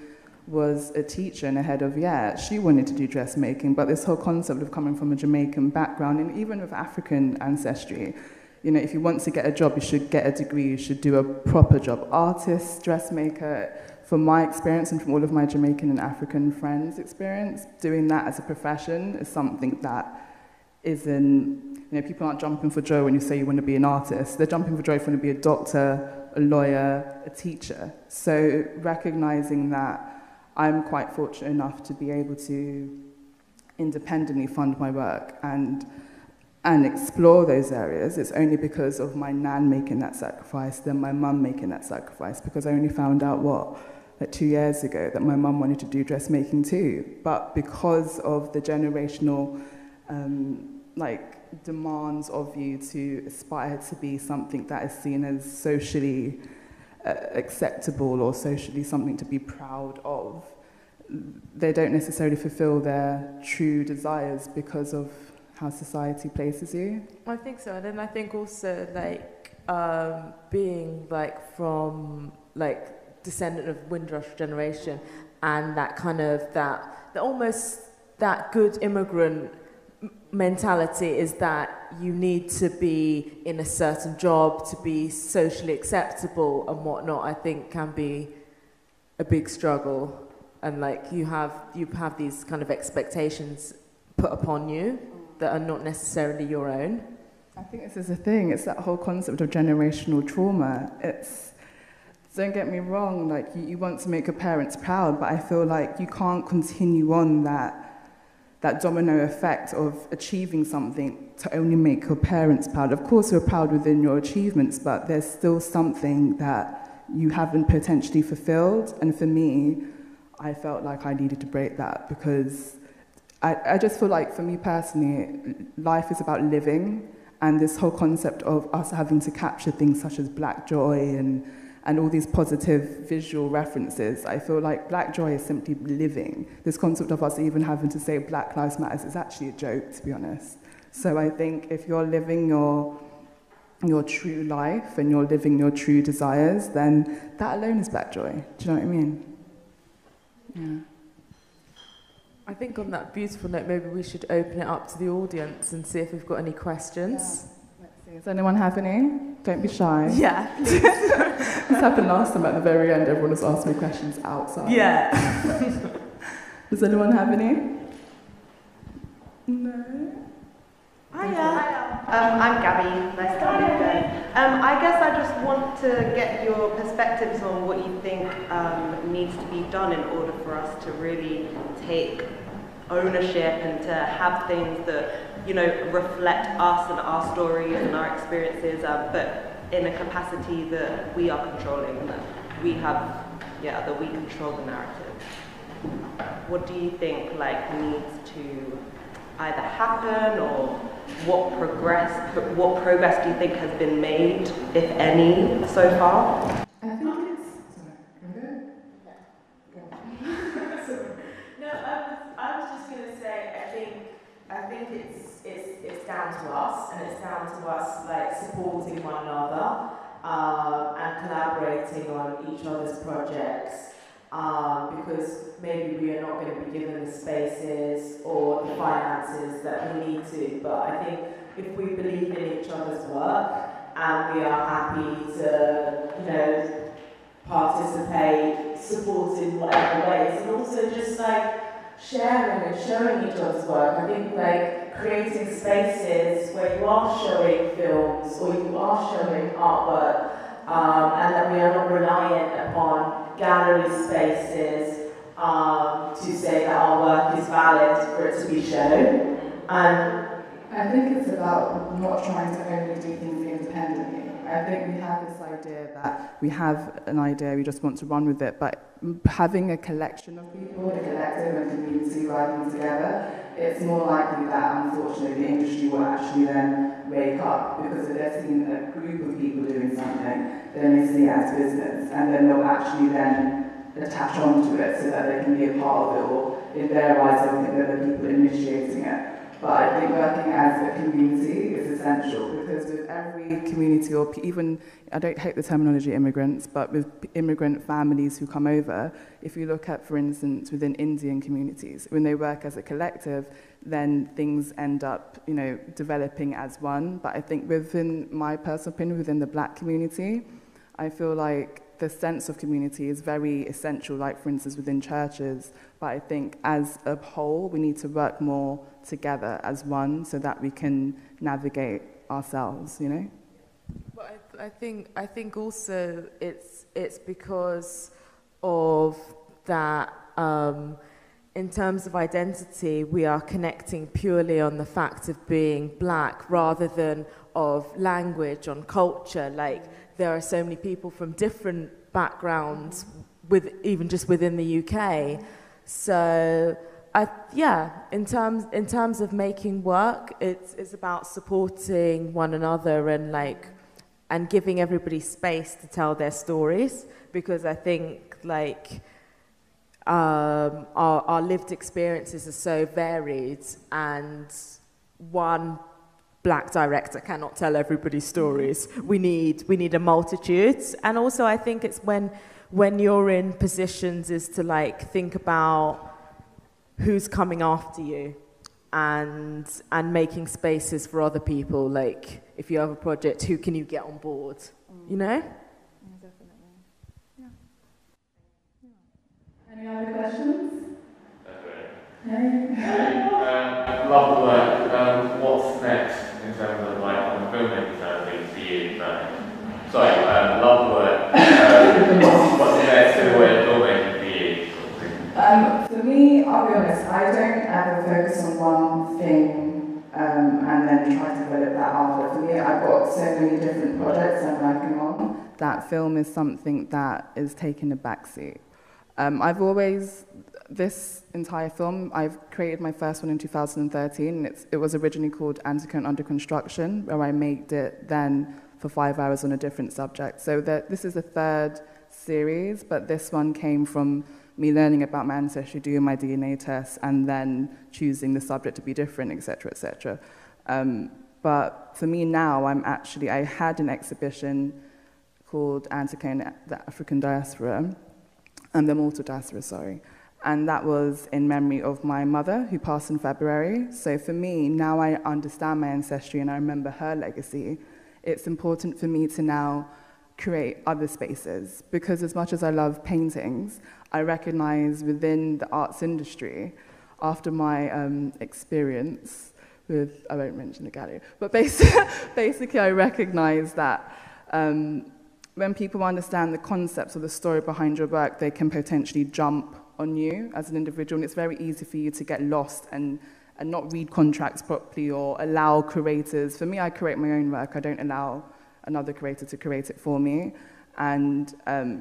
was a teacher and a head of, she wanted to do dressmaking, but this whole concept of coming from a Jamaican background, and even with African ancestry, you know, if you want to get a job, you should get a degree, you should do a proper job. Artist, dressmaker, from my experience and from all of my Jamaican and African friends' experience, doing that as a profession is something that isn't, you know, people aren't jumping for joy when you say you want to be an artist. They're jumping for joy if you want to be a doctor, a lawyer, a teacher. So recognizing that I'm quite fortunate enough to be able to independently fund my work and explore those areas. It's only because of my nan making that sacrifice, then my mum making that sacrifice, because I only found out, what, like 2 years ago, that my mum wanted to do dressmaking too. But because of the generational like demands of you to aspire to be something that is seen as socially acceptable or socially something to be proud of, they don't necessarily fulfill their true desires because of how society places you. I think so. And then I think also like being like from like descendant of Windrush generation, and that kind of that almost that good immigrant mentality is that you need to be in a certain job to be socially acceptable and whatnot. I think can be a big struggle, and like you have these kind of expectations put upon you that are not necessarily your own. I think this is the thing. It's that whole concept of generational trauma. It's, don't get me wrong, like you want to make your parents proud, but I feel like you can't continue on that domino effect of achieving something to only make your parents proud. Of course, you're proud within your achievements, but there's still something that you haven't potentially fulfilled. And for me, I felt like I needed to break that, because I just feel like, for me personally, life is about living. And this whole concept of us having to capture things such as Black joy and all these positive visual references, I feel like Black joy is simply living. This concept of us even having to say Black Lives Matter is actually a joke, to be honest. So I think if you're living your true life and you're living your true desires, then that alone is Black joy. Do you know what I mean? Yeah. I think on that beautiful note, maybe we should open it up to the audience and see if we've got any questions. Yeah. Does anyone have any? Don't be shy. Yeah. This happened last time at the very end. Everyone was asking me questions outside. Yeah. Does anyone have any? No? Hiya. I'm Gabby. Nice to meet you. I guess I just want to get your perspectives on what you think needs to be done in order for us to really take ownership and to have things that, you know, reflect us and our stories and our experiences, but in a capacity that we are controlling, that we have, that we control the narrative. What do you think, like, needs to either happen, or what progress do you think has been made, if any, so far? I think it's... Sorry. Yeah. Sorry. No, I was just going to say, I think it's down to us, and it's down to us like supporting one another and collaborating on each other's projects, because maybe we are not going to be given the spaces or the finances that we need to. But I think if we believe in each other's work and we are happy to, you know, participate, support in whatever ways, and also just like sharing and showing each other's work. I think like creating spaces where you are showing films or you are showing artwork, and that we are not reliant upon gallery spaces to say that our work is valid for it to be shown. And I think it's about not trying to only do things independently. I think we have this idea that we have an idea, we just want to run with it, but having a collection of people, a collective and community working together, it's more likely that, unfortunately, the industry will actually then wake up, because if they're seeing a group of people doing something, then they see it as business, and then they'll actually then attach onto it so that they can be a part of it, or in their eyes, I think they're the people initiating it. But I think working as a community is essential, because with every community, or even, I don't hate the terminology immigrants, but with immigrant families who come over, if you look at, for instance, within Indian communities, when they work as a collective, then things end up, you know, developing as one. But I think within my personal opinion, within the Black community, I feel like the sense of community is very essential, like, for instance, within churches. But I think as a whole, we need to work more together as one so that we can navigate ourselves, you know? Well, I think also it's because of that, in terms of identity, we are connecting purely on the fact of being Black rather than of language, on culture. Like, there are so many people from different backgrounds, with even just within the UK. So, in terms of making work, it's about supporting one another and giving everybody space to tell their stories, because I think our lived experiences are so varied, and one Black director cannot tell everybody's stories. We need a multitude. And also I think it's when you're in positions is to think about who's coming after you and making spaces for other people. Like, if you have a project, who can you get on board? You know? Yeah, definitely. Yeah. Any other questions? I love the work. What's next in terms of on the filmmaking side of things for you? Love the work. What's the next in the way of filmmaking for you? For me, I'll be honest, I don't ever focus on one thing and then try to develop that after. For me, I've got so many different projects I'm working on. That film is something that is taking a backseat. This entire film, I've created my first one in 2013, and it was originally called Anticon Under Construction, where I made it then for 5 hours on a different subject. So this is the third series, but this one came from me learning about my ancestry, doing my DNA test, and then choosing the subject to be different, etc., etc. But for me now, I had an exhibition called Anticon, the African Diaspora, and the Malta Diaspora, sorry. And that was in memory of my mother, who passed in February. So for me, now I understand my ancestry and I remember her legacy. It's important for me to now create other spaces, because as much as I love paintings, I recognize within the arts industry, after my experience with, I won't mention the gallery, but basically I recognize that when people understand the concepts or the story behind your work, they can potentially jump on you as an individual, and it's very easy for you to get lost and not read contracts properly or allow curators. For me, I create my own work. I don't allow another curator to create it for me. And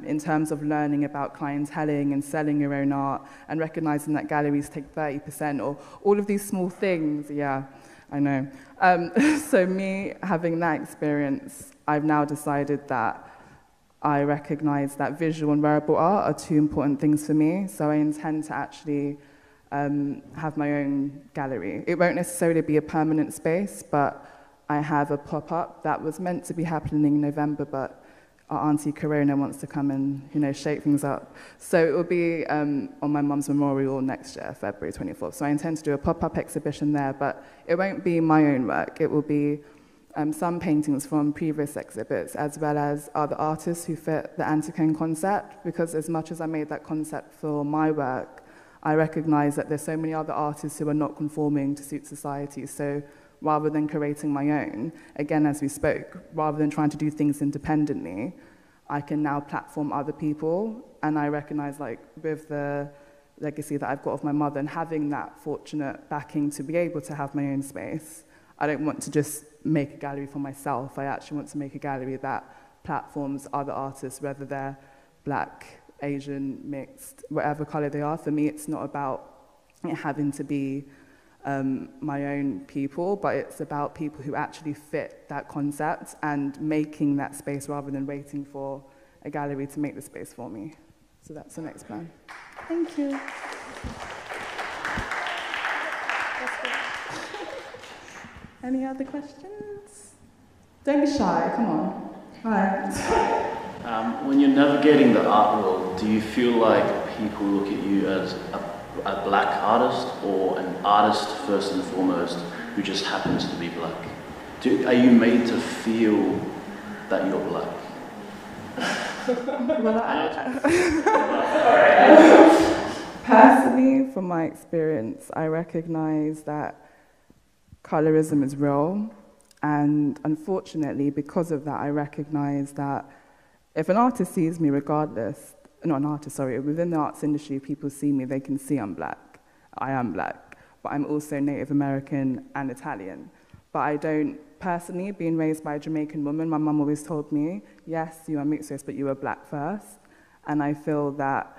in terms of learning about clienteling and selling your own art and recognizing that galleries take 30% or all of these small things, yeah, I know. So me having that experience, I've now decided that I recognize that visual and wearable art are two important things for me, so I intend to actually have my own gallery. It won't necessarily be a permanent space, but I have a pop-up that was meant to be happening in November, but our auntie Corona wants to come and, you know, shake things up. So it will be on my mum's memorial next year, February 24th. So I intend to do a pop-up exhibition there, but it won't be my own work. It will be some paintings from previous exhibits, as well as other artists who fit the Anticon concept, because as much as I made that concept for my work, I recognize that there's so many other artists who are not conforming to suit society. So rather than curating my own, again, as we spoke, rather than trying to do things independently, I can now platform other people. And I recognize, with the legacy that I've got of my mother and having that fortunate backing to be able to have my own space, I don't want to just make a gallery for myself. I actually want to make a gallery that platforms other artists, whether they're black, Asian, mixed, whatever color they are. For me, it's not about it having to be my own people, but it's about people who actually fit that concept and making that space rather than waiting for a gallery to make the space for me. So that's the next plan. Thank you. Any other questions? Don't be shy, come on. All right. When you're navigating the art world, do you feel like people look at you as a black artist or an artist first and foremost who just happens to be black? Are you made to feel that you're black? Well, personally, from my experience, I recognize that colorism is real, and unfortunately, because of that, I recognize that if an artist sees me regardless, not an artist, sorry, within the arts industry, people see me, they can see I'm black. I am black, but I'm also Native American and Italian. But I don't, personally, being raised by a Jamaican woman, my mum always told me, yes, you are mixed, but you are black first. And I feel that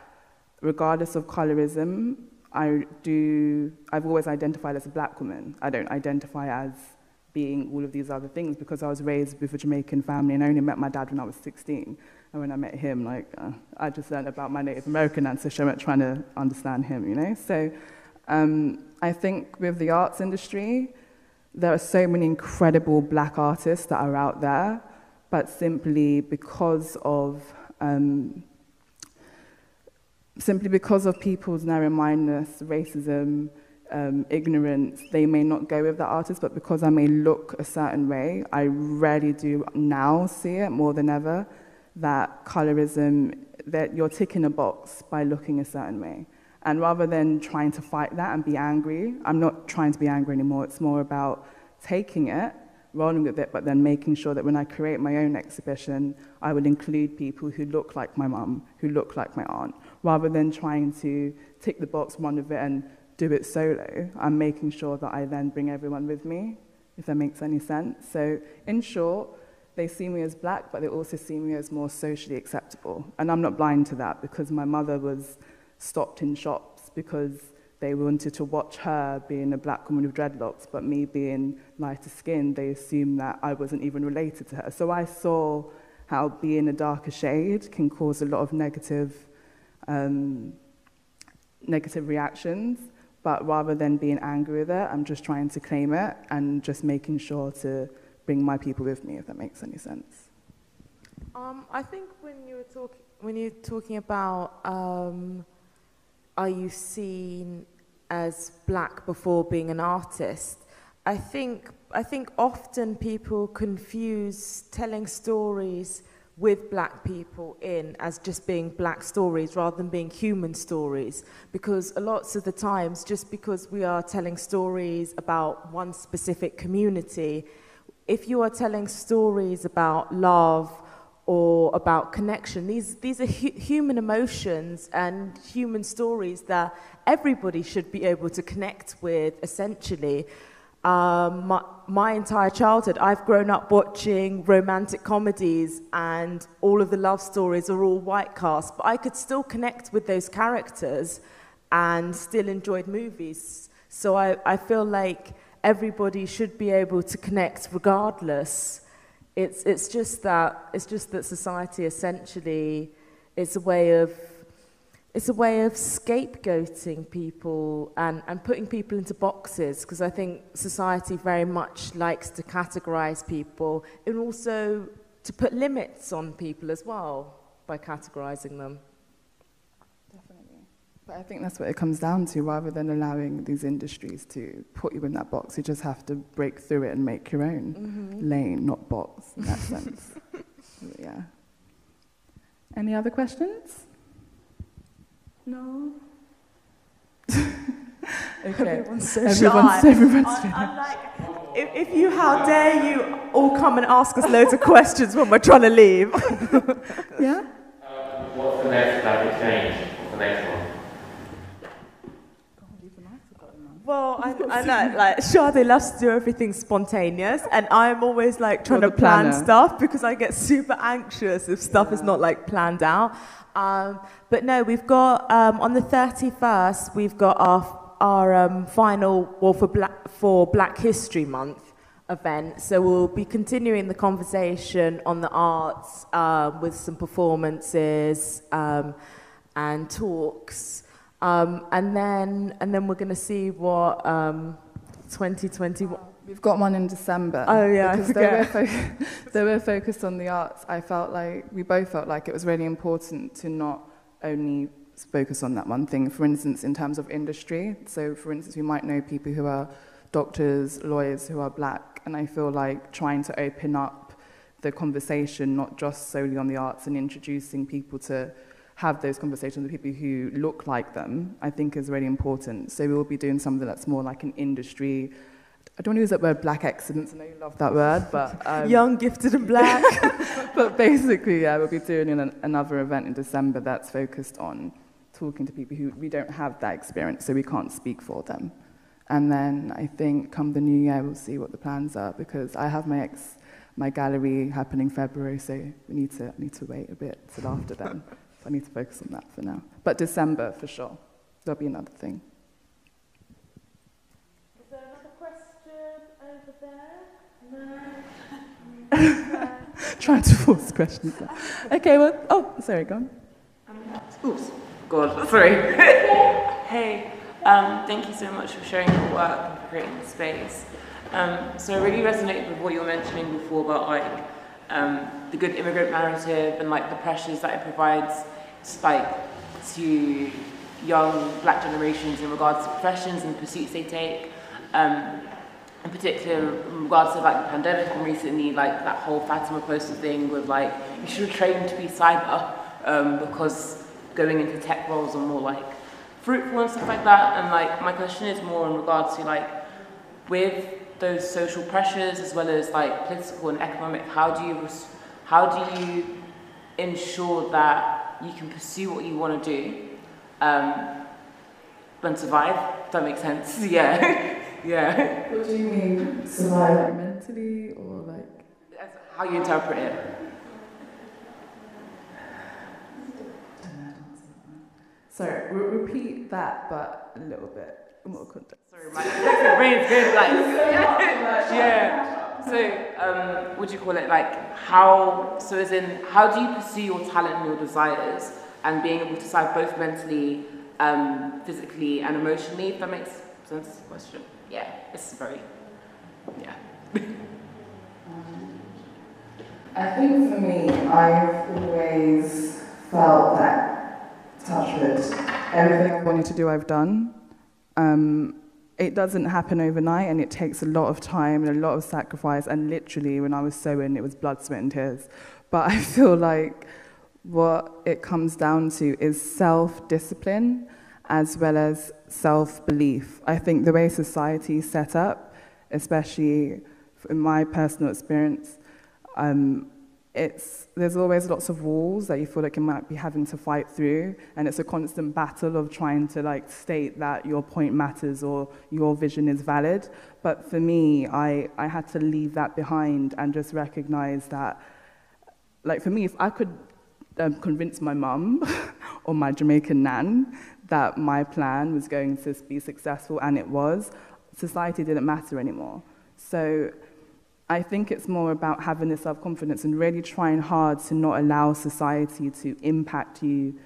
regardless of colorism, I've always identified as a black woman. I don't identify as being all of these other things because I was raised with a Jamaican family and I only met my dad when I was 16. And when I met him, like, I just learned about my Native American ancestry. I'm trying to understand him, you know? So I think with the arts industry, there are so many incredible black artists that are out there, but simply because of people's narrow-mindedness, racism, ignorance, they may not go with the artist, but because I may look a certain way, I rarely do now see it more than ever, that colorism, that you're ticking a box by looking a certain way. And rather than trying to fight that and be angry, I'm not trying to be angry anymore, it's more about taking it, rolling with it, but then making sure that when I create my own exhibition, I will include people who look like my mum, who look like my aunt, rather than trying to tick the box, run with it, and do it solo. I'm making sure that I then bring everyone with me, if that makes any sense. So in short, they see me as black, but they also see me as more socially acceptable. And I'm not blind to that because my mother was stopped in shops because they wanted to watch her being a black woman with dreadlocks, but me being lighter skinned, they assumed that I wasn't even related to her. So I saw how being a darker shade can cause a lot of negative reactions. But rather than being angry with it, I'm just trying to claim it and just making sure to bring my people with me, if that makes any sense. I think when you're talking about are you seen as black before being an artist, I think often people confuse telling stories with black people as just being black stories rather than being human stories, because lots of the times, just because we are telling stories about one specific community, if you are telling stories about love or about connection, these are human emotions and human stories that everybody should be able to connect with, essentially. My entire childhood, I've grown up watching romantic comedies and all of the love stories are all white cast, but I could still connect with those characters and still enjoyed movies. So I feel like everybody should be able to connect regardless. It's just that society essentially is a way of scapegoating people and putting people into boxes, because I think society very much likes to categorize people and also to put limits on people as well by categorizing them. Definitely. But I think that's what it comes down to, rather than allowing these industries to put you in that box, you just have to break through it and make your own lane, not box, in that sense. Yeah. Any other questions? No. Okay. Everyone's so shy. I'm like, if you, how dare you all come and ask us loads of questions when we're trying to leave. Yeah? What's the next Black Exchange? What's the next one? Well, I'm like, Sade loves to do everything spontaneous, and I'm always like trying to plan stuff because I get super anxious if stuff is not like planned out. But no, we've got on the 31st we've got our final for Black History Month event. So we'll be continuing the conversation on the arts with some performances and talks. And then we're going to see what 2021. We've got one in December. Oh yeah, because they were focused on the arts. I felt like we both felt like it was really important to not only focus on that one thing. For instance, in terms of industry, so for instance, we might know people who are doctors, lawyers who are Black, and I feel like trying to open up the conversation not just solely on the arts and introducing people to have those conversations with people who look like them, I think is really important. So we will be doing something that's more like an industry. I don't want to use that word, Black excellence. I know you love that word, but young, gifted, and Black. But basically, yeah, we'll be doing another event in December that's focused on talking to people who we don't have that experience, so we can't speak for them. And then I think come the new year, we'll see what the plans are, because I have my gallery happening February, so we need to wait a bit till after then. I need to focus on that for now. But December, for sure. There'll be another thing. Is there another question over there? No. Trying to force questions there. Okay, well, oh, sorry, go on. Oops, God, sorry. Hey, thank you so much for sharing your work and for creating the space. So I really resonate with what you were mentioning before about, like, the good immigrant narrative and like the pressures that it provides to young Black generations in regards to professions and pursuits they take, in particular in regards to like the pandemic and recently like that whole Fatima poster thing with like you should train to be cyber because going into tech roles are more like fruitful and stuff like that. And like my question is more in regards to like with those social pressures as well as like political and economic, how do you ensure that you can pursue what you want to do and survive? If that makes sense. Yeah. Yeah. What do you mean? Survive mentally or like? That's how you interpret it. Sorry, we'll repeat that but a little bit. More context. Sorry, my brain's good, like, yeah. So, what do you call it, like, how do you pursue your talent and your desires and being able to survive both mentally, physically, and emotionally, if that makes sense to the question? Yeah, it's very, yeah. I think for me, I've always felt that, touch wood, everything I wanted to do, I've done. It doesn't happen overnight and it takes a lot of time and a lot of sacrifice, and literally when I was sewing it was blood, sweat and tears. But I feel like what it comes down to is self-discipline as well as self-belief. I think the way society's set up, especially in my personal experience, there's always lots of walls that you feel like you might be having to fight through, and it's a constant battle of trying to like state that your point matters or your vision is valid. But for me, I had to leave that behind and just recognize that, like for me, if I could convince my mum or my Jamaican nan that my plan was going to be successful, and it was, society didn't matter anymore. So I think it's more about having the self-confidence and really trying hard to not allow society to impact you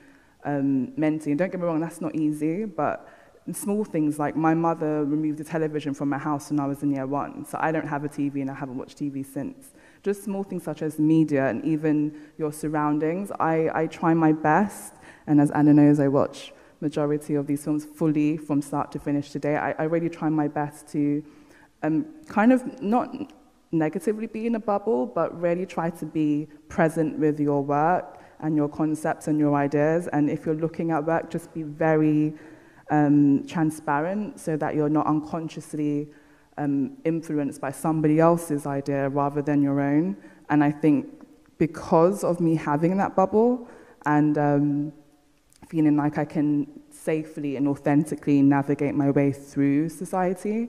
mentally. And don't get me wrong, that's not easy, but small things like my mother removed the television from my house when I was in year 1, so I don't have a TV and I haven't watched TV since. Just small things such as media and even your surroundings. I try my best, and as Anna knows, I watch majority of these films fully from start to finish today. I really try my best to kind of not negatively be in a bubble, but really try to be present with your work and your concepts and your ideas. And if you're looking at work, just be very transparent so that you're not unconsciously influenced by somebody else's idea rather than your own. And I think because of me having that bubble and feeling like I can safely and authentically navigate my way through society.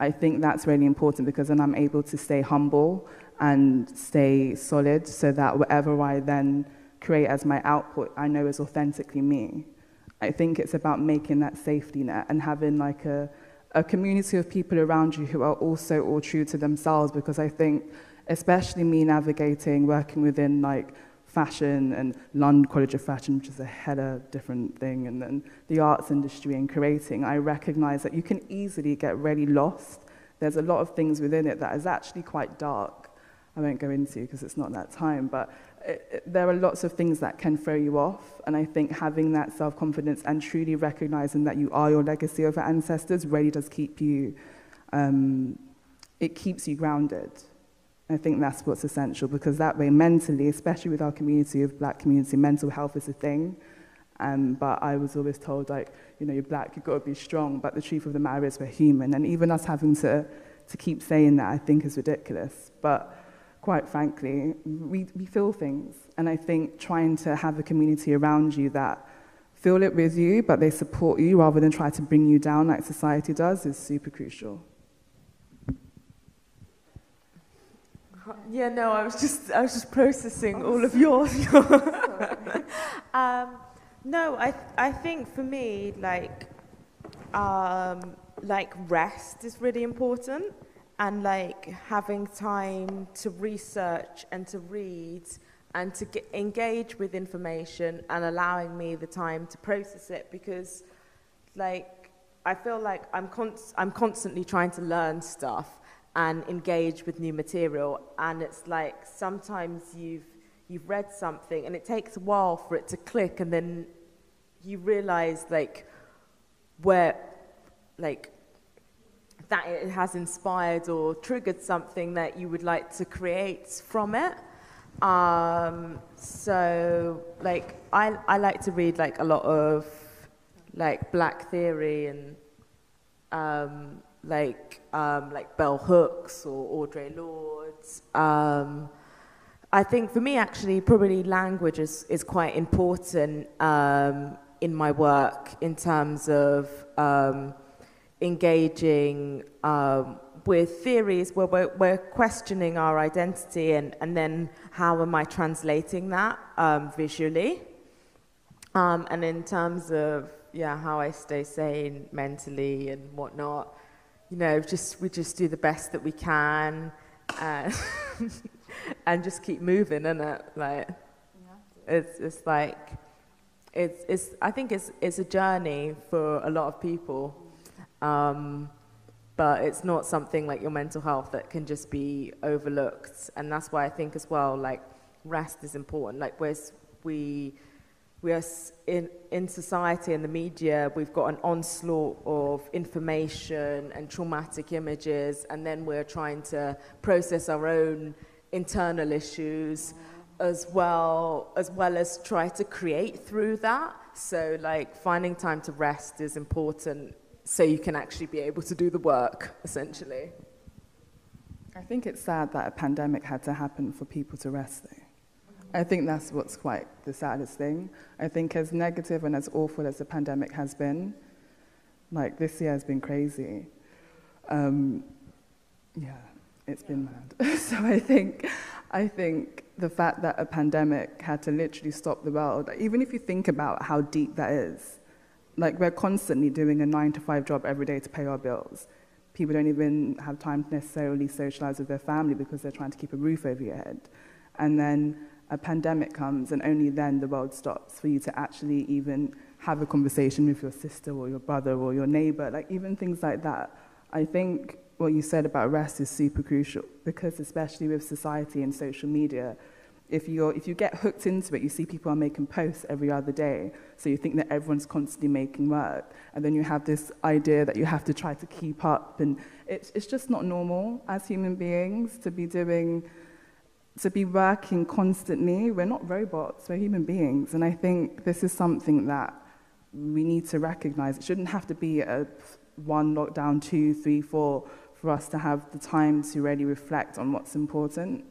I think that's really important, because then I'm able to stay humble and stay solid, so that whatever I then create as my output, I know is authentically me. I think it's about making that safety net and having like a community of people around you who are also all true to themselves, because I think, especially me navigating, working within like fashion and London College of Fashion, which is a hella different thing, and then the arts industry and creating, I recognize that you can easily get really lost. There's a lot of things within it that is actually quite dark. I won't go into because it's not that time, but there are lots of things that can throw you off, and I think having that self-confidence and truly recognizing that you are your legacy over ancestors really does keep you, it keeps you grounded. I think that's what's essential, because that way mentally, especially with our community of black community, mental health is a thing. But I was always told, like, you know, you're black, you've got to be strong. But the truth of the matter is we're human. And even us having to keep saying that, I think, is ridiculous. But quite frankly, we feel things. And I think trying to have a community around you that feel it with you, but they support you rather than try to bring you down like society does, is super crucial. Yeah, no, I was just processing all of yours. No, I think for me, like rest is really important, and like having time to research and to read and to engage with information, and allowing me the time to process it, because like I feel like I'm constantly trying to learn stuff and engage with new material, and it's like sometimes you've read something and it takes a while for it to click, and then you realize like where like that it has inspired or triggered something that you would like to create from it. So like I like to read like a lot of like black theory and like bell hooks or Audre Lorde. I think for me, actually, probably language is quite important in my work, in terms of engaging with theories where we're questioning our identity, and then how am I translating that visually? And in terms of, yeah, how I stay sane mentally and whatnot, you know, we just do the best that we can, and just keep moving, innit? Like, it's like, it's I think it's a journey for a lot of people, but it's not something like your mental health that can just be overlooked, and that's why I think as well, like, rest is important. Like, we are in society and the media, we've got an onslaught of information and traumatic images, and then we're trying to process our own internal issues as well as try to create through that. So like finding time to rest is important, so you can actually be able to do the work, essentially. I think it's sad that a pandemic had to happen for people to rest though. I think that's what's quite the saddest thing. I think as negative and as awful as the pandemic has been, like this year has been crazy. Yeah, it's been mad. So I think the fact that a pandemic had to literally stop the world, even if you think about how deep that is, like we're constantly doing a 9-to-5 job every day to pay our bills. People don't even have time to necessarily socialize with their family because they're trying to keep a roof over your head. And then a pandemic comes, and only then the world stops for you to actually even have a conversation with your sister or your brother or your neighbor, like even things like that. I think what you said about rest is super crucial, because especially with society and social media, if you get hooked into it, you see people are making posts every other day, so you think that everyone's constantly making work, and then you have this idea that you have to try to keep up, and it's just not normal as human beings to be doing, to be working constantly. We're not robots, we're human beings. And I think this is something that we need to recognize. It shouldn't have to be a 1 lockdown, 2, 3, 4, for us to have the time to really reflect on what's important.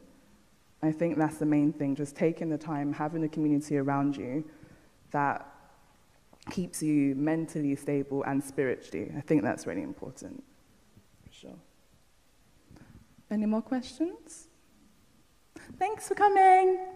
I think that's the main thing, just taking the time, having a community around you that keeps you mentally stable and spiritually. I think that's really important, for sure. Any more questions? Thanks for coming.